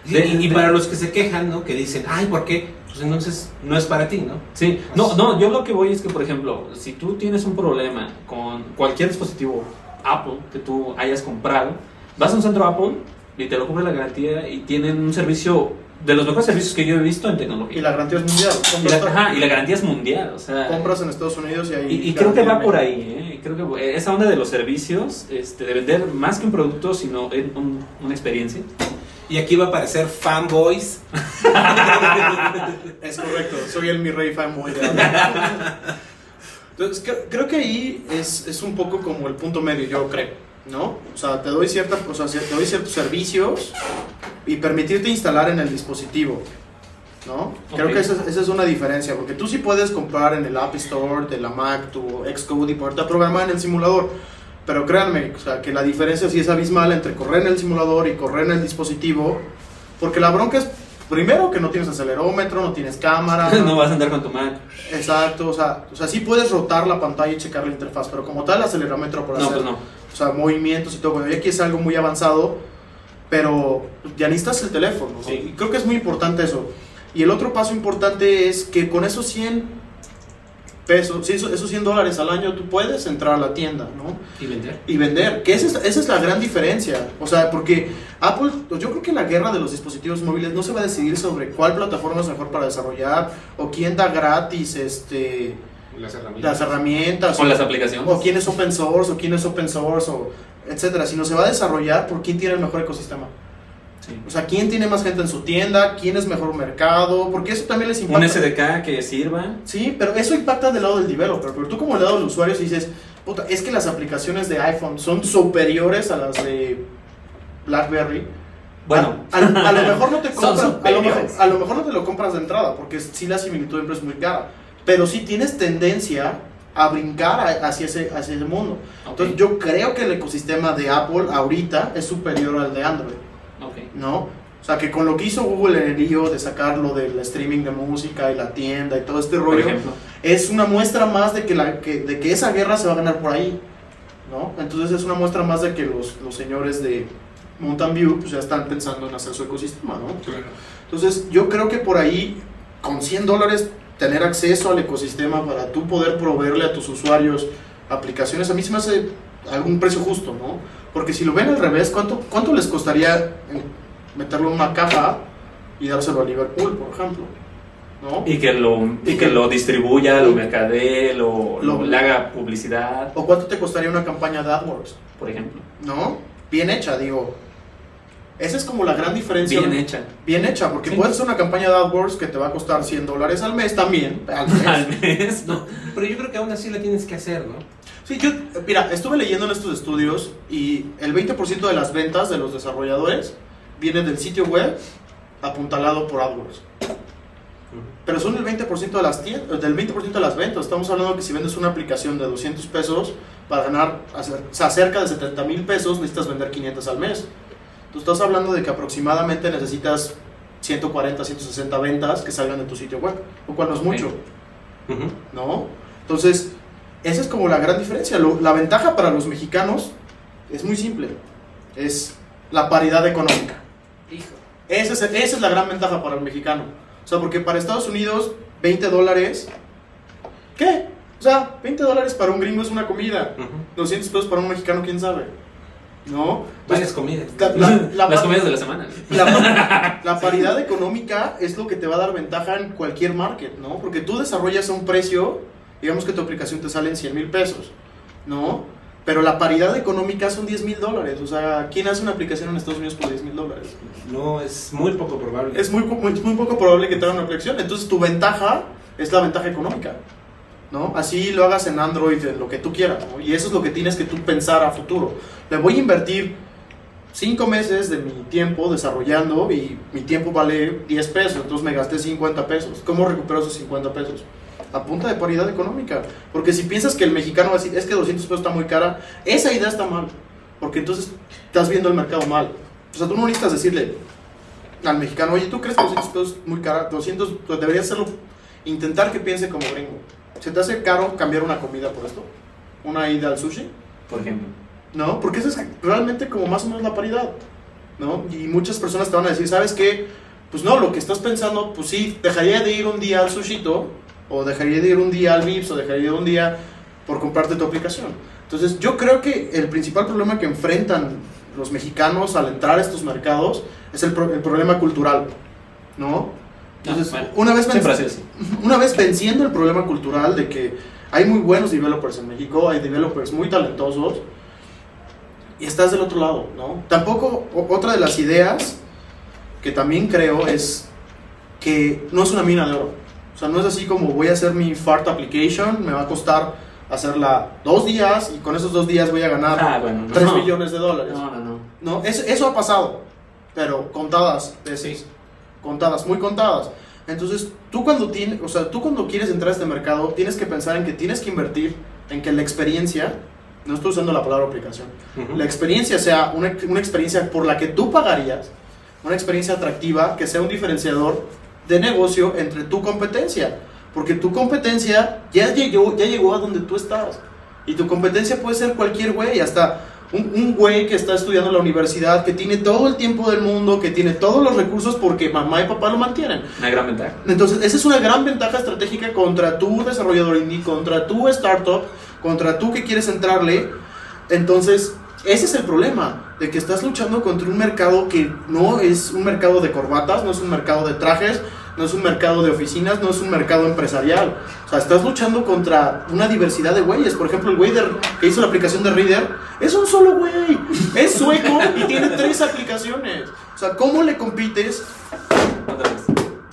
Y para los que se quejan, ¿no? Que dicen, ay, ¿por qué? Pues entonces no es para ti, ¿no? Sí, no, yo lo que voy es que, por ejemplo, si tú tienes un problema con cualquier dispositivo Apple que tú hayas comprado, vas a un centro Apple y te lo cubre la garantía y tienen un servicio de los mejores servicios que yo he visto en tecnología. Y la garantía es mundial. Y la garantía es mundial, o sea, compras en Estados Unidos y ahí. Y creo que va por ahí, ¿eh? Y creo que esa onda de los servicios, de vender más que un producto, sino una experiencia. Y aquí va a aparecer fanboys. Es correcto, soy el mi rey fanboy. Entonces creo que ahí es un poco como el punto medio, yo creo, ¿no? O sea, te doy ciertos servicios y permitirte instalar en el dispositivo, ¿no? Okay. Creo que esa es una diferencia, porque tú sí puedes comprar en el App Store de la Mac tu Xcode y poderte programar en el simulador. Pero créanme, o sea, que la diferencia sí es abismal entre correr en el simulador y correr en el dispositivo, porque la bronca es, primero, que no tienes acelerómetro, no tienes cámara. No vas a andar con tu Mac. Exacto, o sea, sí puedes rotar la pantalla y checar la interfaz, pero como tal, acelerómetro por hacer. No, pues no. O sea, movimientos y todo. Bueno, ya aquí es algo muy avanzado, pero ya necesitas el teléfono. Sí. ¿No? Y creo que es muy importante eso. Y el otro paso importante es que con esos $100, esos $100 al año, tú puedes entrar a la tienda, ¿no? Y vender, que esa es la gran diferencia. O sea, porque Apple, yo creo que la guerra de los dispositivos móviles no se va a decidir sobre cuál plataforma es mejor para desarrollar, o quién da gratis las herramientas, o las aplicaciones, o quién es open source, o etcétera, sino se va a desarrollar por quién tiene el mejor ecosistema. Sí. O sea, ¿quién tiene más gente en su tienda? ¿Quién es mejor mercado? Porque eso también les impacta. ¿Un SDK que sirva? Sí, pero eso impacta del lado del developer. Pero tú, como del lado del usuario, si dices, puta, es que las aplicaciones de iPhone son superiores a las de BlackBerry. Bueno, a lo mejor no te compras, a lo mejor no te lo compras de entrada, porque sí, la similitud siempre es muy cara. Pero sí tienes tendencia a brincar hacia ese mundo. Okay. Entonces yo creo que el ecosistema de Apple ahorita es superior al de Android. Okay. ¿No? O sea, que con lo que hizo Google en el IO de sacar lo del streaming de música y la tienda y todo este rollo, es una muestra más de que esa guerra se va a ganar por ahí, ¿no? Entonces es una muestra más de que los señores de Mountain View, pues, ya están pensando en hacer su ecosistema, ¿no? Claro. Entonces yo creo que por ahí, con $100, tener acceso al ecosistema para tú poder proveerle a tus usuarios aplicaciones, a mí se me hace algún precio justo, ¿no? Porque si lo ven al revés, ¿cuánto les costaría meterlo en una caja y dárselo a Liverpool, por ejemplo? ¿No? Y que lo distribuya, lo mercadee, le haga publicidad. ¿O cuánto te costaría una campaña de AdWords, por ejemplo? ¿No? Bien hecha, digo. Esa es como la gran diferencia. Bien hecha. Bien hecha, porque sí, puedes hacer una campaña de AdWords que te va a costar $100 al mes también. Al mes. No, pero yo creo que aún así la tienes que hacer, ¿no? Sí, yo, mira, estuve leyendo en estos estudios y el 20% de las ventas de los desarrolladores viene del sitio web apuntalado por AdWords. Pero son el 20% de las tiendas, del 20% de las ventas. Estamos hablando que si vendes una aplicación de 200 pesos para ganar cerca de 70,000 pesos, necesitas vender 500 al mes. Tú estás hablando de que aproximadamente necesitas 140, 160 ventas que salgan de tu sitio web, lo cual no es mucho, ¿no? Entonces, esa es como la gran diferencia. La ventaja para los mexicanos es muy simple, es la paridad económica. Hijo. Esa es la gran ventaja para el mexicano. O sea, porque para Estados Unidos, $20, ¿qué? O sea, $20 para un gringo es una comida, 200 pesos para un mexicano, quién sabe, ¿no? Varias comidas, las comidas de la semana. La paridad económica es lo que te va a dar ventaja en cualquier market, ¿no? Porque tú desarrollas a un precio, digamos que tu aplicación te sale en $100,000 pesos, ¿no? Pero la paridad económica son $10,000. O sea, ¿quién hace una aplicación en Estados Unidos por $10,000? No, es muy poco probable. Es muy poco probable que te hagan una aplicación. Entonces tu ventaja es la ventaja económica, ¿no? Así lo hagas en Android, en lo que tú quieras, ¿no? Y eso es lo que tienes que tú pensar a futuro. Le voy a invertir 5 meses de mi tiempo desarrollando y mi tiempo vale $10, entonces me gasté 50 pesos. ¿Cómo recupero esos 50 pesos? A punta de paridad económica. Porque si piensas que el mexicano va a decir, es que 200 pesos está muy cara, esa idea está mal, porque entonces estás viendo el mercado mal. O sea, tú no necesitas decirle al mexicano, oye, ¿tú crees que 200 pesos es muy cara? 200, pues deberías hacerlo, intentar que piense como gringo. ¿Se te hace caro cambiar una comida por esto? ¿Una ida al sushi? Por ejemplo. No, porque esa es realmente como más o menos la paridad, ¿no? Y muchas personas te van a decir, ¿sabes qué? Pues no, lo que estás pensando, pues sí, dejaría de ir un día al sushito, o dejaría de ir un día al Vips, o dejaría de ir un día por comprarte tu aplicación. Entonces yo creo que el principal problema que enfrentan los mexicanos al entrar a estos mercados es el problema cultural, ¿no? Entonces, bueno, una vez venciendo el problema cultural de que hay muy buenos developers en México, hay developers muy talentosos, y estás del otro lado, ¿no? Tampoco, otra de las ideas que también creo es que no es una mina de oro. O sea, no es así como voy a hacer mi fart application, me va a costar hacerla 2 días y con esos 2 días voy a ganar $3 millones. No, eso ha pasado, pero contadas veces. Sí. Contadas, muy contadas. Entonces, tú cuando quieres entrar a este mercado, tienes que pensar en que tienes que invertir en que la experiencia, no estoy usando la palabra aplicación, la experiencia sea una experiencia por la que tú pagarías, una experiencia atractiva, que sea un diferenciador de negocio entre tu competencia, porque tu competencia ya llegó a donde tú estás, y tu competencia puede ser cualquier güey, hasta un güey que está estudiando en la universidad, que tiene todo el tiempo del mundo, que tiene todos los recursos porque mamá y papá lo mantienen. Una gran ventaja. Entonces, esa es una gran ventaja estratégica contra tu desarrollador indie, contra tu startup, contra tú que quieres entrarle. Entonces, ese es el problema, de que estás luchando contra un mercado que no es un mercado de corbatas, no es un mercado de trajes, no es un mercado de oficinas, no es un mercado empresarial. O sea, estás luchando contra una diversidad de güeyes. Por ejemplo, el güey que hizo la aplicación de Reader es un solo güey, es sueco y tiene 3 aplicaciones. O sea, ¿cómo le compites?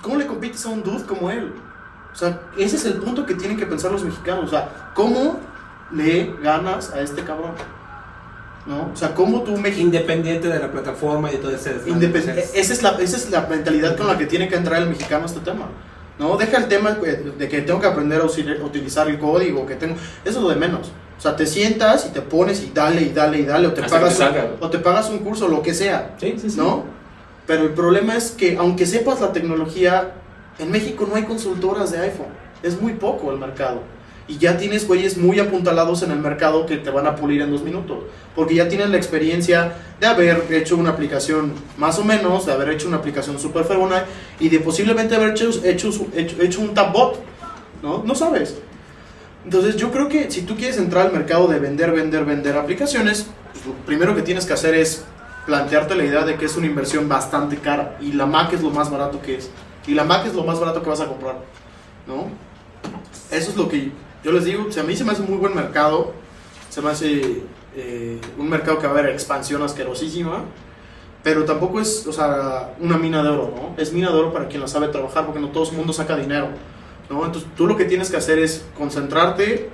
¿Cómo le compites a un dude como él? O sea, ese es el punto que tienen que pensar los mexicanos. O sea, ¿cómo le ganas a este cabrón? ¿No? O sea, ¿cómo tú México? Independiente de la plataforma y todo ese esa es la mentalidad con la que tiene que entrar el mexicano a este tema. No, deja el tema de que tengo que aprender a utilizar el código, que tengo, eso es lo de menos. O sea, te sientas y te pones y dale, o te pagas un curso, lo que sea. Sí. ¿No? Pero el problema es que aunque sepas la tecnología, en México no hay consultoras de iPhone. Es muy poco el mercado. Y ya tienes güeyes muy apuntalados en el mercado que te van a pulir en 2 minutos, porque ya tienen la experiencia de haber hecho una aplicación más o menos, de haber hecho una aplicación super fregona y de posiblemente haber hecho un tabbot, ¿no? No sabes. Entonces yo creo que si tú quieres entrar al mercado de vender aplicaciones, pues lo primero que tienes que hacer es plantearte la idea de que es una inversión bastante cara, y la Mac es lo más barato que es, y la Mac es lo más barato que vas a comprar, ¿no? Eso es lo que yo les digo. O sea, a mí se me hace un muy buen mercado, se me hace un mercado que va a haber expansión asquerosísima, Pero tampoco es, o sea, una mina de oro, ¿no? Es mina de oro para quien la sabe trabajar, porque no todo el mundo saca dinero, ¿no? Entonces tú lo que tienes que hacer es concentrarte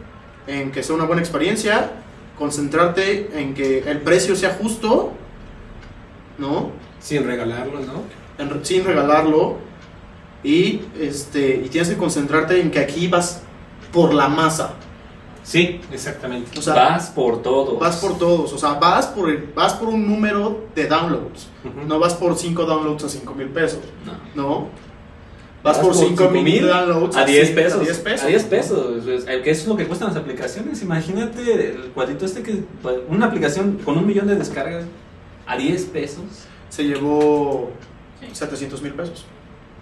en que sea una buena experiencia, concentrarte en que el precio sea justo, ¿no? Sin regalarlo, ¿no? Sin regalarlo. Y, y tienes que concentrarte en que aquí vas por la masa. Sí, exactamente. O sea, vas por todos. Vas por todos. O sea, vas por un número de downloads. Uh-huh. No vas por 5 downloads a 5,000 pesos. No. ¿No? Vas por 5,000 downloads a 10 pesos. A 10 pesos. A 10 pesos. ¿No? Que eso es lo que cuestan las aplicaciones. Imagínate el cuadrito este que... Una aplicación con 1,000,000 de descargas a 10 pesos. Se llevó 700,000 pesos.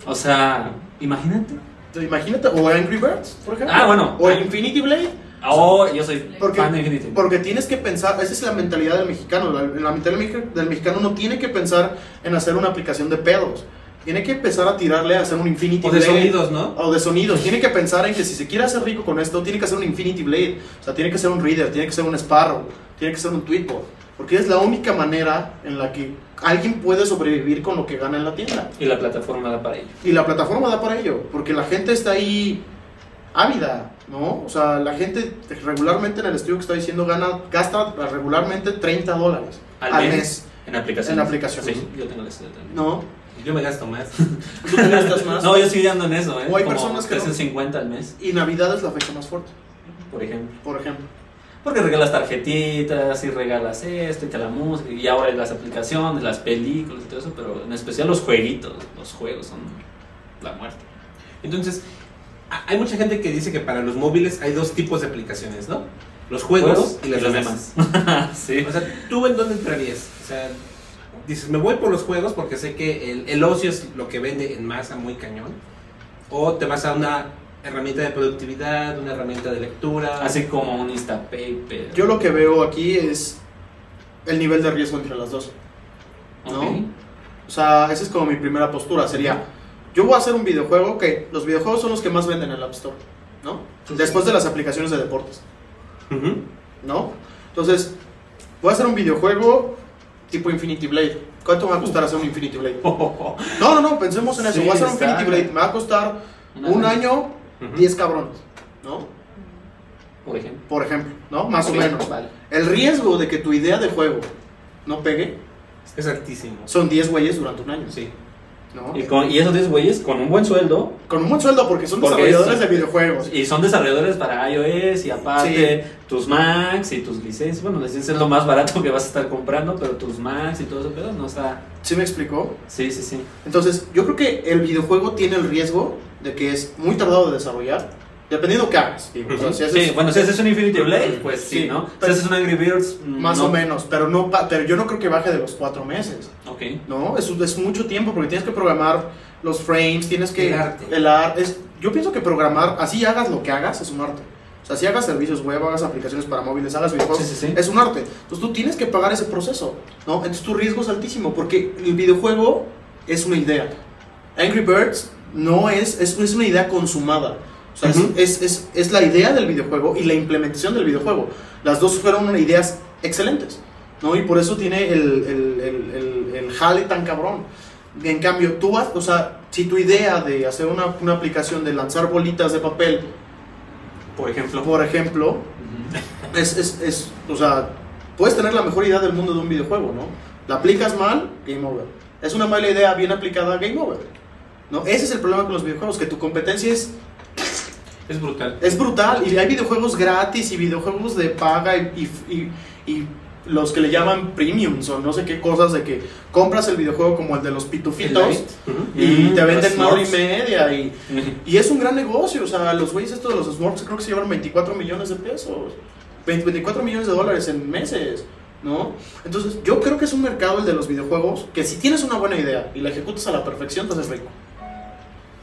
O sea, imagínate. Imagínate. O Angry Birds, por ejemplo. Ah, bueno. O Infinity Blade. Oh, yo soy fan de Infinity. Porque tienes que pensar, esa es la mentalidad del mexicano. La mentalidad del mexicano no tiene que pensar en hacer una aplicación de pedos. Tiene que empezar a tirarle a hacer un Infinity Blade. O de sonidos, ¿no? O de sonidos. Tiene que pensar en que si se quiere hacer rico con esto, tiene que hacer un Infinity Blade. O sea, tiene que ser un Reader, tiene que ser un Sparrow, tiene que ser un Tweetbot. Porque es la única manera en la que alguien puede sobrevivir con lo que gana en la tienda. Y la plataforma da para ello. Y la plataforma da para ello. Porque la gente está ahí ávida, ¿no? O sea, la gente regularmente en el estudio que está diciendo gasta regularmente $30 al mes en aplicaciones. Sí, yo tengo el estudio también. ¿No? Yo me gasto más. ¿Tú te gastas más? No, yo sí ando en eso, ¿eh? O hay como personas que hacen 50 al mes. Y Navidad es la fecha más fuerte. Por ejemplo. Porque regalas tarjetitas y regalas esto y te la música y ahora las aplicaciones, las películas y todo eso, pero en especial los jueguitos, los juegos son la muerte. Entonces, hay mucha gente que dice que para los móviles hay dos tipos de aplicaciones, ¿no? Los juegos y las demás. Sí. O sea, ¿tú en dónde entrarías? O sea, dices, me voy por los juegos porque sé que el ocio es lo que vende en masa muy cañón. O te vas a una herramienta de productividad, una herramienta de lectura. Así como un Instapaper. Yo lo que veo aquí es el nivel de riesgo entre las dos, ¿no? Okay. O sea, esa es como mi primera postura, sería... Yo voy a hacer un videojuego, ok, los videojuegos son los que más venden en el App Store, ¿no? Después de las aplicaciones de deportes, ¿no? Entonces, voy a hacer un videojuego tipo Infinity Blade. ¿Cuánto me va a costar hacer un Infinity Blade? No, pensemos en eso, voy a hacer un Infinity Blade, me va a costar un año 10 cabrones, ¿no? Por ejemplo, ¿no? Más o menos, vale. El riesgo de que tu idea de juego no pegue es altísimo. Son 10 güeyes durante un año. Sí. ¿No? Y esos 10 güeyes con un buen sueldo. Con un buen sueldo porque son desarrolladores de videojuegos. Y son desarrolladores para iOS y aparte tus Macs y tus licencias. Bueno, licencias es lo más barato que vas a estar comprando, pero tus Macs y todo eso, pero no está... ¿Sí me explicó? Sí. Entonces, yo creo que el videojuego tiene el riesgo de que es muy tardado de desarrollar, dependiendo qué hagas. O sea, si haces... Sí, bueno, si haces un Infinity Blade, pues sí, ¿no? Si haces un Angry Birds... Más o menos, pero yo no creo que baje de los 4 meses. Ok. No, es mucho tiempo porque tienes que programar los frames, tienes que... El arte. Yo pienso que programar, así hagas lo que hagas, es un arte. O sea, si hagas servicios web, hagas aplicaciones para móviles, hagas videojuegos, es un arte. Entonces tú tienes que pagar ese proceso, ¿no? Entonces tu riesgo es altísimo porque el videojuego es una idea. Angry Birds no es una idea consumada. O sea, es la idea del videojuego y la implementación del videojuego. Las dos fueron ideas excelentes, ¿no? Y por eso tiene el jale tan cabrón. En cambio, o sea, si tu idea de hacer una aplicación de lanzar bolitas de papel, por ejemplo, o sea, puedes tener la mejor idea del mundo de un videojuego, ¿no? La aplicas mal, game over. Es una mala idea bien aplicada, game over, ¿no? Ese es el problema con los videojuegos, que tu competencia es brutal. Es brutal. Y hay videojuegos gratis y videojuegos de paga y los que le llaman premiums o no sé qué cosas de que compras el videojuego como el de los pitufitos y te venden una hora y media. Y es un gran negocio. O sea, los güeyes estos de los Smurfs creo que se llevan $24 millones de pesos. $24 millones de dólares en meses, ¿no? Entonces yo creo que es un mercado el de los videojuegos que si tienes una buena idea y la ejecutas a la perfección te haces rico.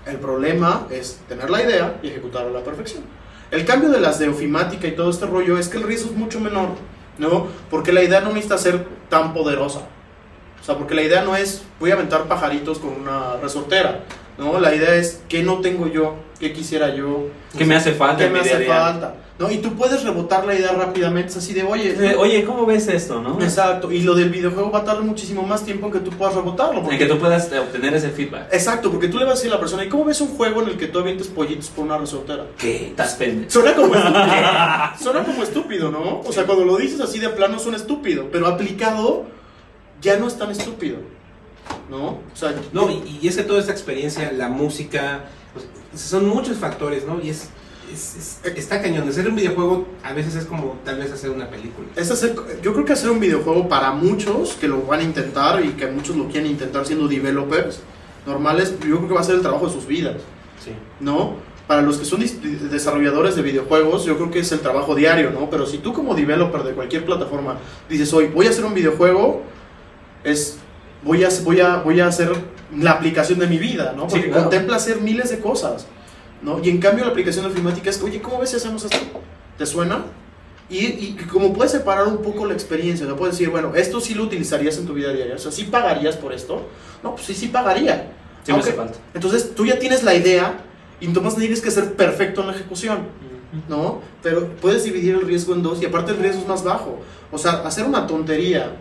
El problema es tener la idea y ejecutarla a la perfección. El cambio de las de ofimática y todo este rollo es que el riesgo es mucho menor, ¿no? Porque la idea no necesita ser tan poderosa. O O sea, porque la idea no es voy a aventar pajaritos con una resortera, ¿no? La idea es qué no tengo yo, qué quisiera yo, qué me hace falta, qué me hace falta, ¿no? Y tú puedes rebotar la idea rápidamente, es así de, oye, ¿cómo ves esto, no? Exacto, y lo del videojuego va a tardar muchísimo más tiempo en que tú puedas rebotarlo. En que tú puedas obtener ese feedback. Exacto, porque tú le vas a decir a la persona, ¿y cómo ves un juego en el que tú avientes pollitos por una resortera? ¿Qué? Estás pendejo. Suena como estúpido, ¿no? O sea, cuando lo dices así de plano suena estúpido, pero aplicado ya no es tan estúpido, ¿no? O sea, no, y es que toda esta experiencia, la música, pues, son muchos factores, ¿no? Y está cañón. Hacer un videojuego a veces es como tal vez hacer una película. Yo creo que hacer un videojuego para muchos que lo van a intentar y que muchos lo quieren intentar siendo developers normales, yo creo que va a ser el trabajo de sus vidas, sí, ¿no? Para los que son desarrolladores de videojuegos, yo creo que es el trabajo diario, ¿no? Pero si tú como developer de cualquier plataforma dices, hoy voy a hacer un videojuego, voy a hacer la aplicación de mi vida, ¿no? Porque sí, claro, contempla hacer miles de cosas, ¿no? Y en cambio la aplicación ofimática es, oye, ¿cómo ves si hacemos esto? ¿Te suena? Y como puedes separar un poco la experiencia, ¿no? Puedes decir, bueno, esto sí lo utilizarías en tu vida diaria, o sea, ¿sí pagarías por esto? No, pues sí pagaría. Sí, okay, me hace falta. Entonces tú ya tienes la idea y entonces tienes que ser perfecto en la ejecución, ¿no? Pero puedes dividir el riesgo en dos y aparte el riesgo es más bajo. O sea, hacer una tontería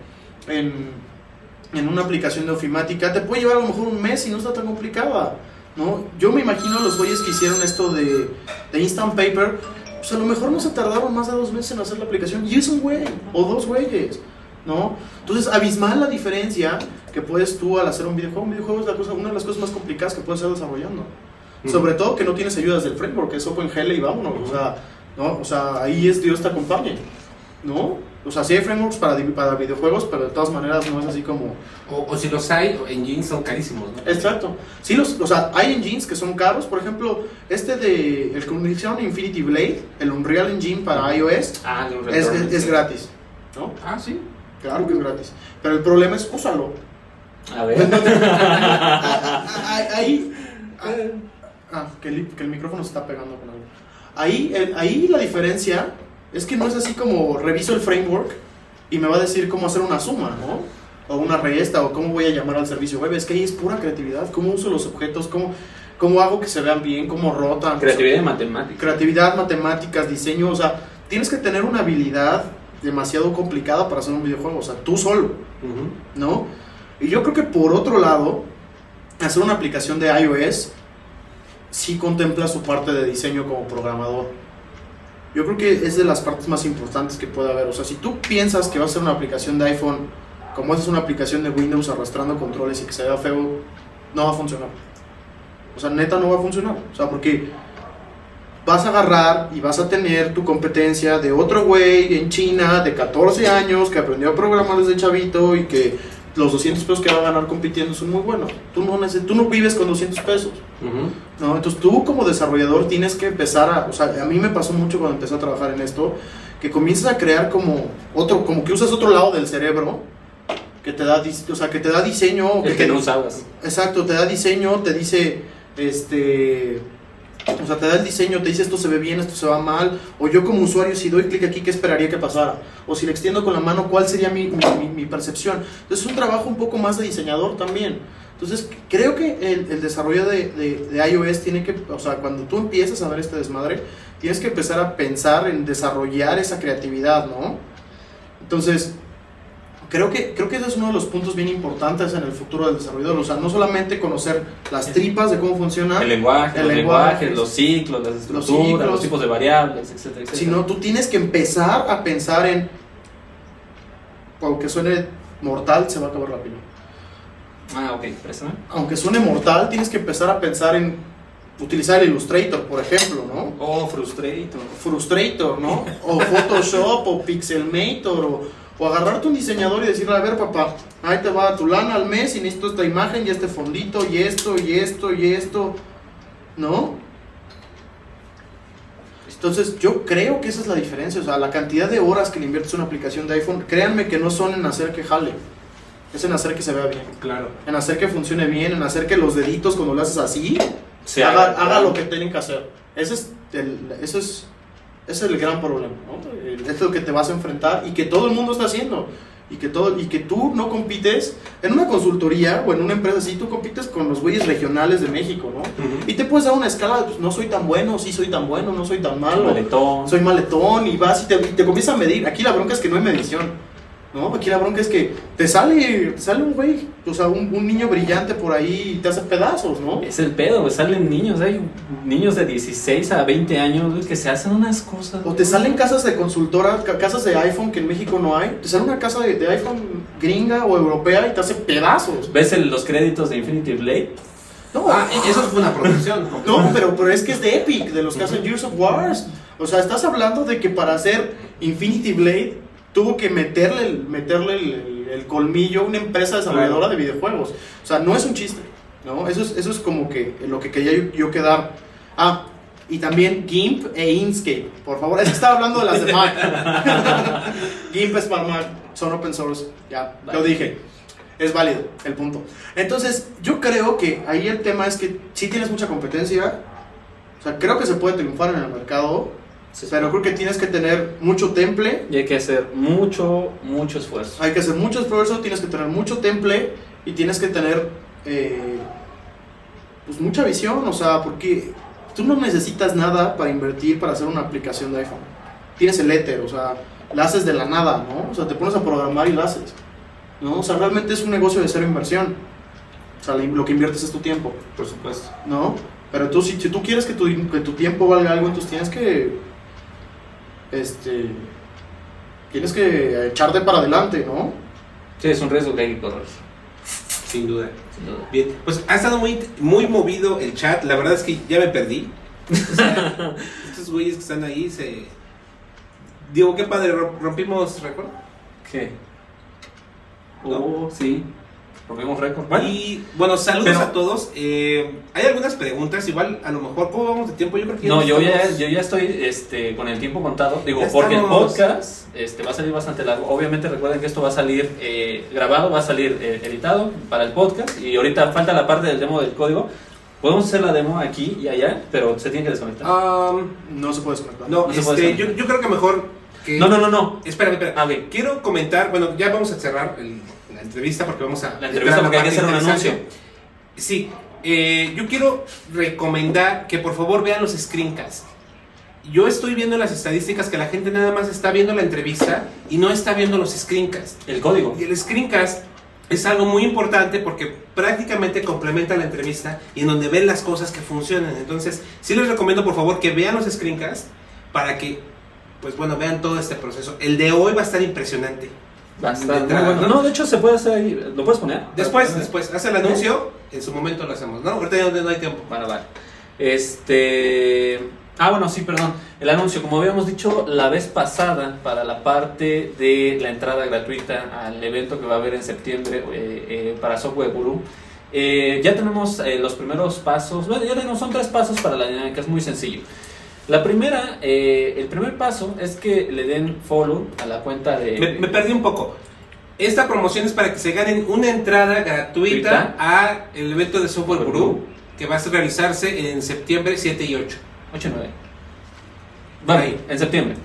en una aplicación de ofimática te puede llevar a lo mejor un mes y no está tan complicada, ¿no? Yo me imagino los güeyes que hicieron esto de Instant Paper, pues a lo mejor no se tardaron más de 2 meses en hacer la aplicación y es un güey o 2 güeyes, ¿no? Entonces abismal la diferencia que puedes tú al hacer un videojuego. Un videojuego es una de las cosas más complicadas que puedes estar desarrollando, sobre todo que no tienes ayudas del framework, que es OpenGL y vámonos, o sea, ¿no? O sea, ahí es Dios te acompañe, ¿no? O sea, sí hay frameworks para videojuegos, pero de todas maneras no es así como... O si los hay, engines son carísimos, ¿no? Exacto. Sí, o sea, hay engines que son caros. Por ejemplo, el que utilizaron Infinity Blade, el Unreal Engine para iOS, es gratis, ¿no? Ah, sí. Claro que es gratis. Pero el problema es, úsalo. A ver. Que el micrófono se está pegando con algo. Ahí la diferencia... Es que no es así como reviso el framework y me va a decir cómo hacer una suma, ¿no? O una resta, o cómo voy a llamar al servicio web. Es que ahí es pura creatividad, cómo uso los objetos, cómo hago que se vean bien, cómo rotan. Creatividad, o sea, matemáticas. Creatividad, matemáticas, diseño, o sea, tienes que tener una habilidad demasiado complicada para hacer un videojuego, o sea, tú solo, ¿no? Y yo creo que por otro lado, hacer una aplicación de iOS sí contempla su parte de diseño como programador. Yo creo que es de las partes más importantes que puede haber. O sea, si tú piensas que va a ser una aplicación de iPhone, como es una aplicación de Windows arrastrando controles y que se vea feo, no va a funcionar. O sea, neta no va a funcionar. O sea, porque vas a agarrar y vas a tener tu competencia de otro güey en China de 14 años que aprendió a programar desde chavito y que los 200 pesos que va a ganar compitiendo son muy buenos. Tú no vives con 200 pesos. ¿No? Entonces tú como desarrollador tienes que empezar a... O sea, a mí me pasó mucho cuando empecé a trabajar en esto, que comienzas a crear como que usas otro lado del cerebro, que te da diseño... Que no usabas. Exacto, te da diseño, te dice... O sea, te da el diseño, te dice esto se ve bien, esto se va mal. O yo como usuario, si doy clic aquí, ¿qué esperaría que pasara? O si le extiendo con la mano, ¿cuál sería mi percepción? Entonces es un trabajo un poco más de diseñador también. Entonces creo que el desarrollo de iOS tiene que... O sea, cuando tú empiezas a ver este desmadre, tienes que empezar a pensar en desarrollar esa creatividad, ¿no? Entonces... Creo que ese es uno de los puntos bien importantes en el futuro del desarrollador. O sea, no solamente conocer las tripas de cómo funciona el lenguaje, los ciclos, las estructuras, los tipos de variables, etcétera, etcétera. Sino tú tienes que empezar a pensar en, aunque suene mortal, se va a acabar la pila. Ah, ok, ¿presta? Aunque suene mortal, tienes que empezar a pensar en utilizar el Illustrator, por ejemplo, ¿no? O Frustrator, ¿no? O Photoshop, o Pixelmator, o agarrarte un diseñador y decirle, a ver papá, ahí te va tu lana al mes y necesito esta imagen y este fondito y esto, ¿no? Entonces yo creo que esa es la diferencia, o sea, la cantidad de horas que le inviertes a una aplicación de iPhone, créanme que no son en hacer que jale, es en hacer que se vea bien. Claro. En hacer que funcione bien, en hacer que los deditos cuando lo haces así, haga lo que tienen que hacer. Ese es el gran problema, ¿no? Es lo que te vas a enfrentar y que todo el mundo está haciendo. y que tú no compites en una consultoría o en una empresa así, tú compites con los güeyes regionales de México, ¿no? Uh-huh. Y te puedes dar una escala de, pues, no soy tan bueno, sí soy tan bueno, no soy tan malo, maletón. Soy maletón, y vas y te comienzas a medir. Aquí la bronca es que no hay medición, ¿no? Aquí la bronca es que te sale un güey, o sea, un niño brillante por ahí y te hace pedazos, ¿no? Es el pedo, güey, salen niños, hay niños de 16 a 20 años, güey, que se hacen unas cosas. O te salen casas de consultora, casas de iPhone que en México no hay, te sale una casa de iPhone gringa o europea y te hace pedazos. ¿Ves los créditos de Infinity Blade? No, eso fue una producción. No, pero es que es de Epic, de los que hacen Years of Wars. O sea, estás hablando de que para hacer Infinity Blade tuvo que meterle el colmillo a una empresa desarrolladora de videojuegos. O sea, no es un chiste, ¿no? Eso es como que lo que quería yo quedar. Ah, y también Gimp e Inkscape. Por favor, eso estaba hablando de las de Mac. Gimp es para Mac, son open source. Ya, vale. Lo dije. Es válido el punto. Entonces, yo creo que ahí el tema es que sí tienes mucha competencia. O sea, creo que se puede triunfar en el mercado. Sí. Pero creo que tienes que tener mucho temple. Y hay que hacer mucho esfuerzo. Hay que hacer mucho esfuerzo, tienes que tener mucho temple y tienes que tener pues mucha visión, o sea, porque tú no necesitas nada para invertir para hacer una aplicación de iPhone. Tienes el éter, o sea, la haces de la nada, ¿no? O sea, te pones a programar y la haces, ¿no? O sea, realmente es un negocio de cero inversión. O sea, lo que inviertes es tu tiempo. Por supuesto. ¿No? Pero tú, si tú quieres que tu tiempo valga algo, entonces tienes que... tienes que echarte para adelante, ¿no? Sí, es un riesgo que hay que correr. Sin duda. Bien, pues ha estado muy movido el chat. La verdad es que ya me perdí. O sea, estos güeyes que están ahí se... Digo, qué padre, rompimos récord. ¿Qué? ¿No? Sí. Rompimos récord. Bueno, y bueno, saludos a todos. Hay algunas preguntas, igual a lo mejor, ¿cómo vamos de tiempo? Yo creo que ya yo ya estoy con el tiempo contado. Digo, porque el podcast va a salir bastante largo. Obviamente recuerden que esto va a salir grabado, va a salir editado para el podcast. Y ahorita falta la parte del demo del código. Podemos hacer la demo aquí y allá, pero se tiene que desconectar. No se puede desconectar. No, se puede desconectar. Yo creo que mejor... Que... No. Espérame. A ver, quiero comentar, bueno, ya vamos a cerrar el... entrevista porque vamos a... La entrevista porque hay que hacer un anuncio. Sí, yo quiero recomendar que por favor vean los screencasts. Yo estoy viendo las estadísticas que la gente nada más está viendo la entrevista y no está viendo los screencasts. El código. Y el screencast es algo muy importante porque prácticamente complementa la entrevista y en donde ven las cosas que funcionan. Entonces, sí les recomiendo por favor que vean los screencasts para que, pues bueno, vean todo este proceso. El de hoy va a estar impresionante. Bastante. No, de hecho se puede hacer ahí. ¿Lo puedes poner? Después. Haz el anuncio. En su momento lo hacemos, ¿no? Ahorita no hay tiempo. Vale. Bueno, sí, perdón. El anuncio, como habíamos dicho la vez pasada, para la parte de la entrada gratuita al evento que va a haber en septiembre para Software Guru. Ya tenemos los primeros pasos. Bueno, ya tenemos, son 3 pasos para la dinámica. Es muy sencillo. El primer paso es que le den follow a la cuenta de... Me perdí un poco. Esta promoción es para que se ganen una entrada gratuita a el evento de Software Guru, que va a realizarse en septiembre 7 y 8. 8 y 9. Vale, en septiembre.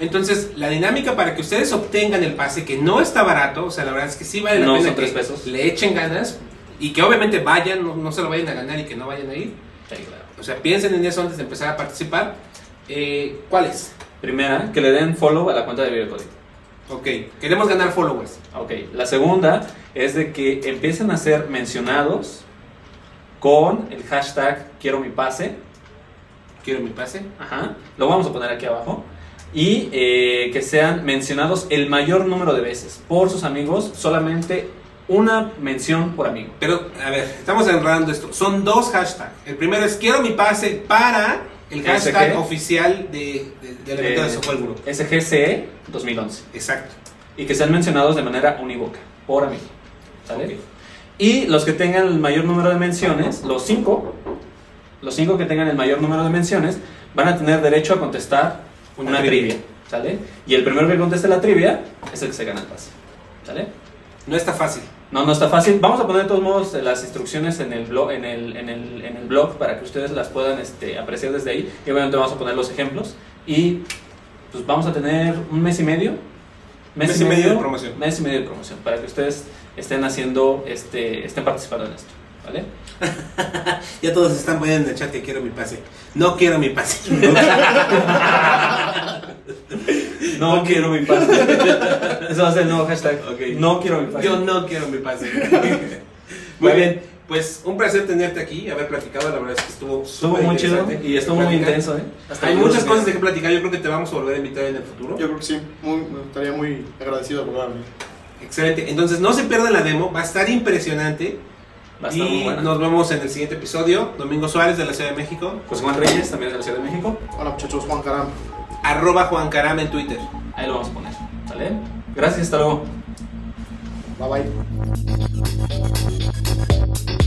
Entonces, la dinámica para que ustedes obtengan el pase, que no está barato, o sea, la verdad es que sí vale la pena. No, son 3 pesos. Le echen ganas y que obviamente vayan, no se lo vayan a ganar y que no vayan a ir. Sí, claro. O sea, piensen en eso antes de empezar a participar. ¿Cuál es? Primera, que le den follow a la cuenta de Vive Código. Ok, queremos ganar followers. Ok, la segunda es de que empiecen a ser mencionados con el hashtag quiero mi pase. Quiero mi pase. Ajá, lo vamos a poner aquí abajo. Y que sean mencionados el mayor número de veces por sus amigos, solamente una mención por amigo. Pero, a ver, estamos enredando esto. Son 2 hashtags. El primero es quiero mi pase para el hashtag SG oficial de la evento de Software Guru. SGCE 2011. Exacto. Y que sean mencionados de manera unívoca por amigo. ¿Sale? Okay. Y los que tengan el mayor número de menciones, los cinco que tengan el mayor número de menciones, van a tener derecho a contestar una trivia. ¿Sale? Y el primero que conteste la trivia es el que se gana el pase. ¿Sale? No está fácil. No está fácil. Vamos a poner de todos modos las instrucciones en el blog, en el blog para que ustedes las puedan apreciar desde ahí. Y obviamente vamos a poner los ejemplos. Y pues vamos a tener un mes y medio Mes y medio de promoción. Mes y medio de promoción, para que ustedes estén haciendo, estén participando en esto, ¿vale? Ya todos están poniendo en el chat que quiero mi pase. No quiero mi pase. No quiero mi pase. Eso va a ser el nuevo hashtag. Okay. No quiero mi pase. Yo no quiero mi pase. Muy bien. Pues un placer tenerte aquí, haber platicado, la verdad es que estuvo muy chido y estuvo muy intenso, ¿eh? Hay muchas cosas de que platicar, yo creo que te vamos a volver a invitar en el futuro. Yo creo que sí, me estaría muy agradecido por darme. Excelente, entonces no se pierdan la demo, va a estar impresionante. Va a estar muy buena. Nos vemos en el siguiente episodio. Domingo Suárez de la Ciudad de México. José Juan Reyes también de la Ciudad de México. Hola muchachos, Juan Caram. @JuanCaram en Twitter. Ahí lo vamos a poner, ¿vale? Gracias, hasta luego. Bye bye.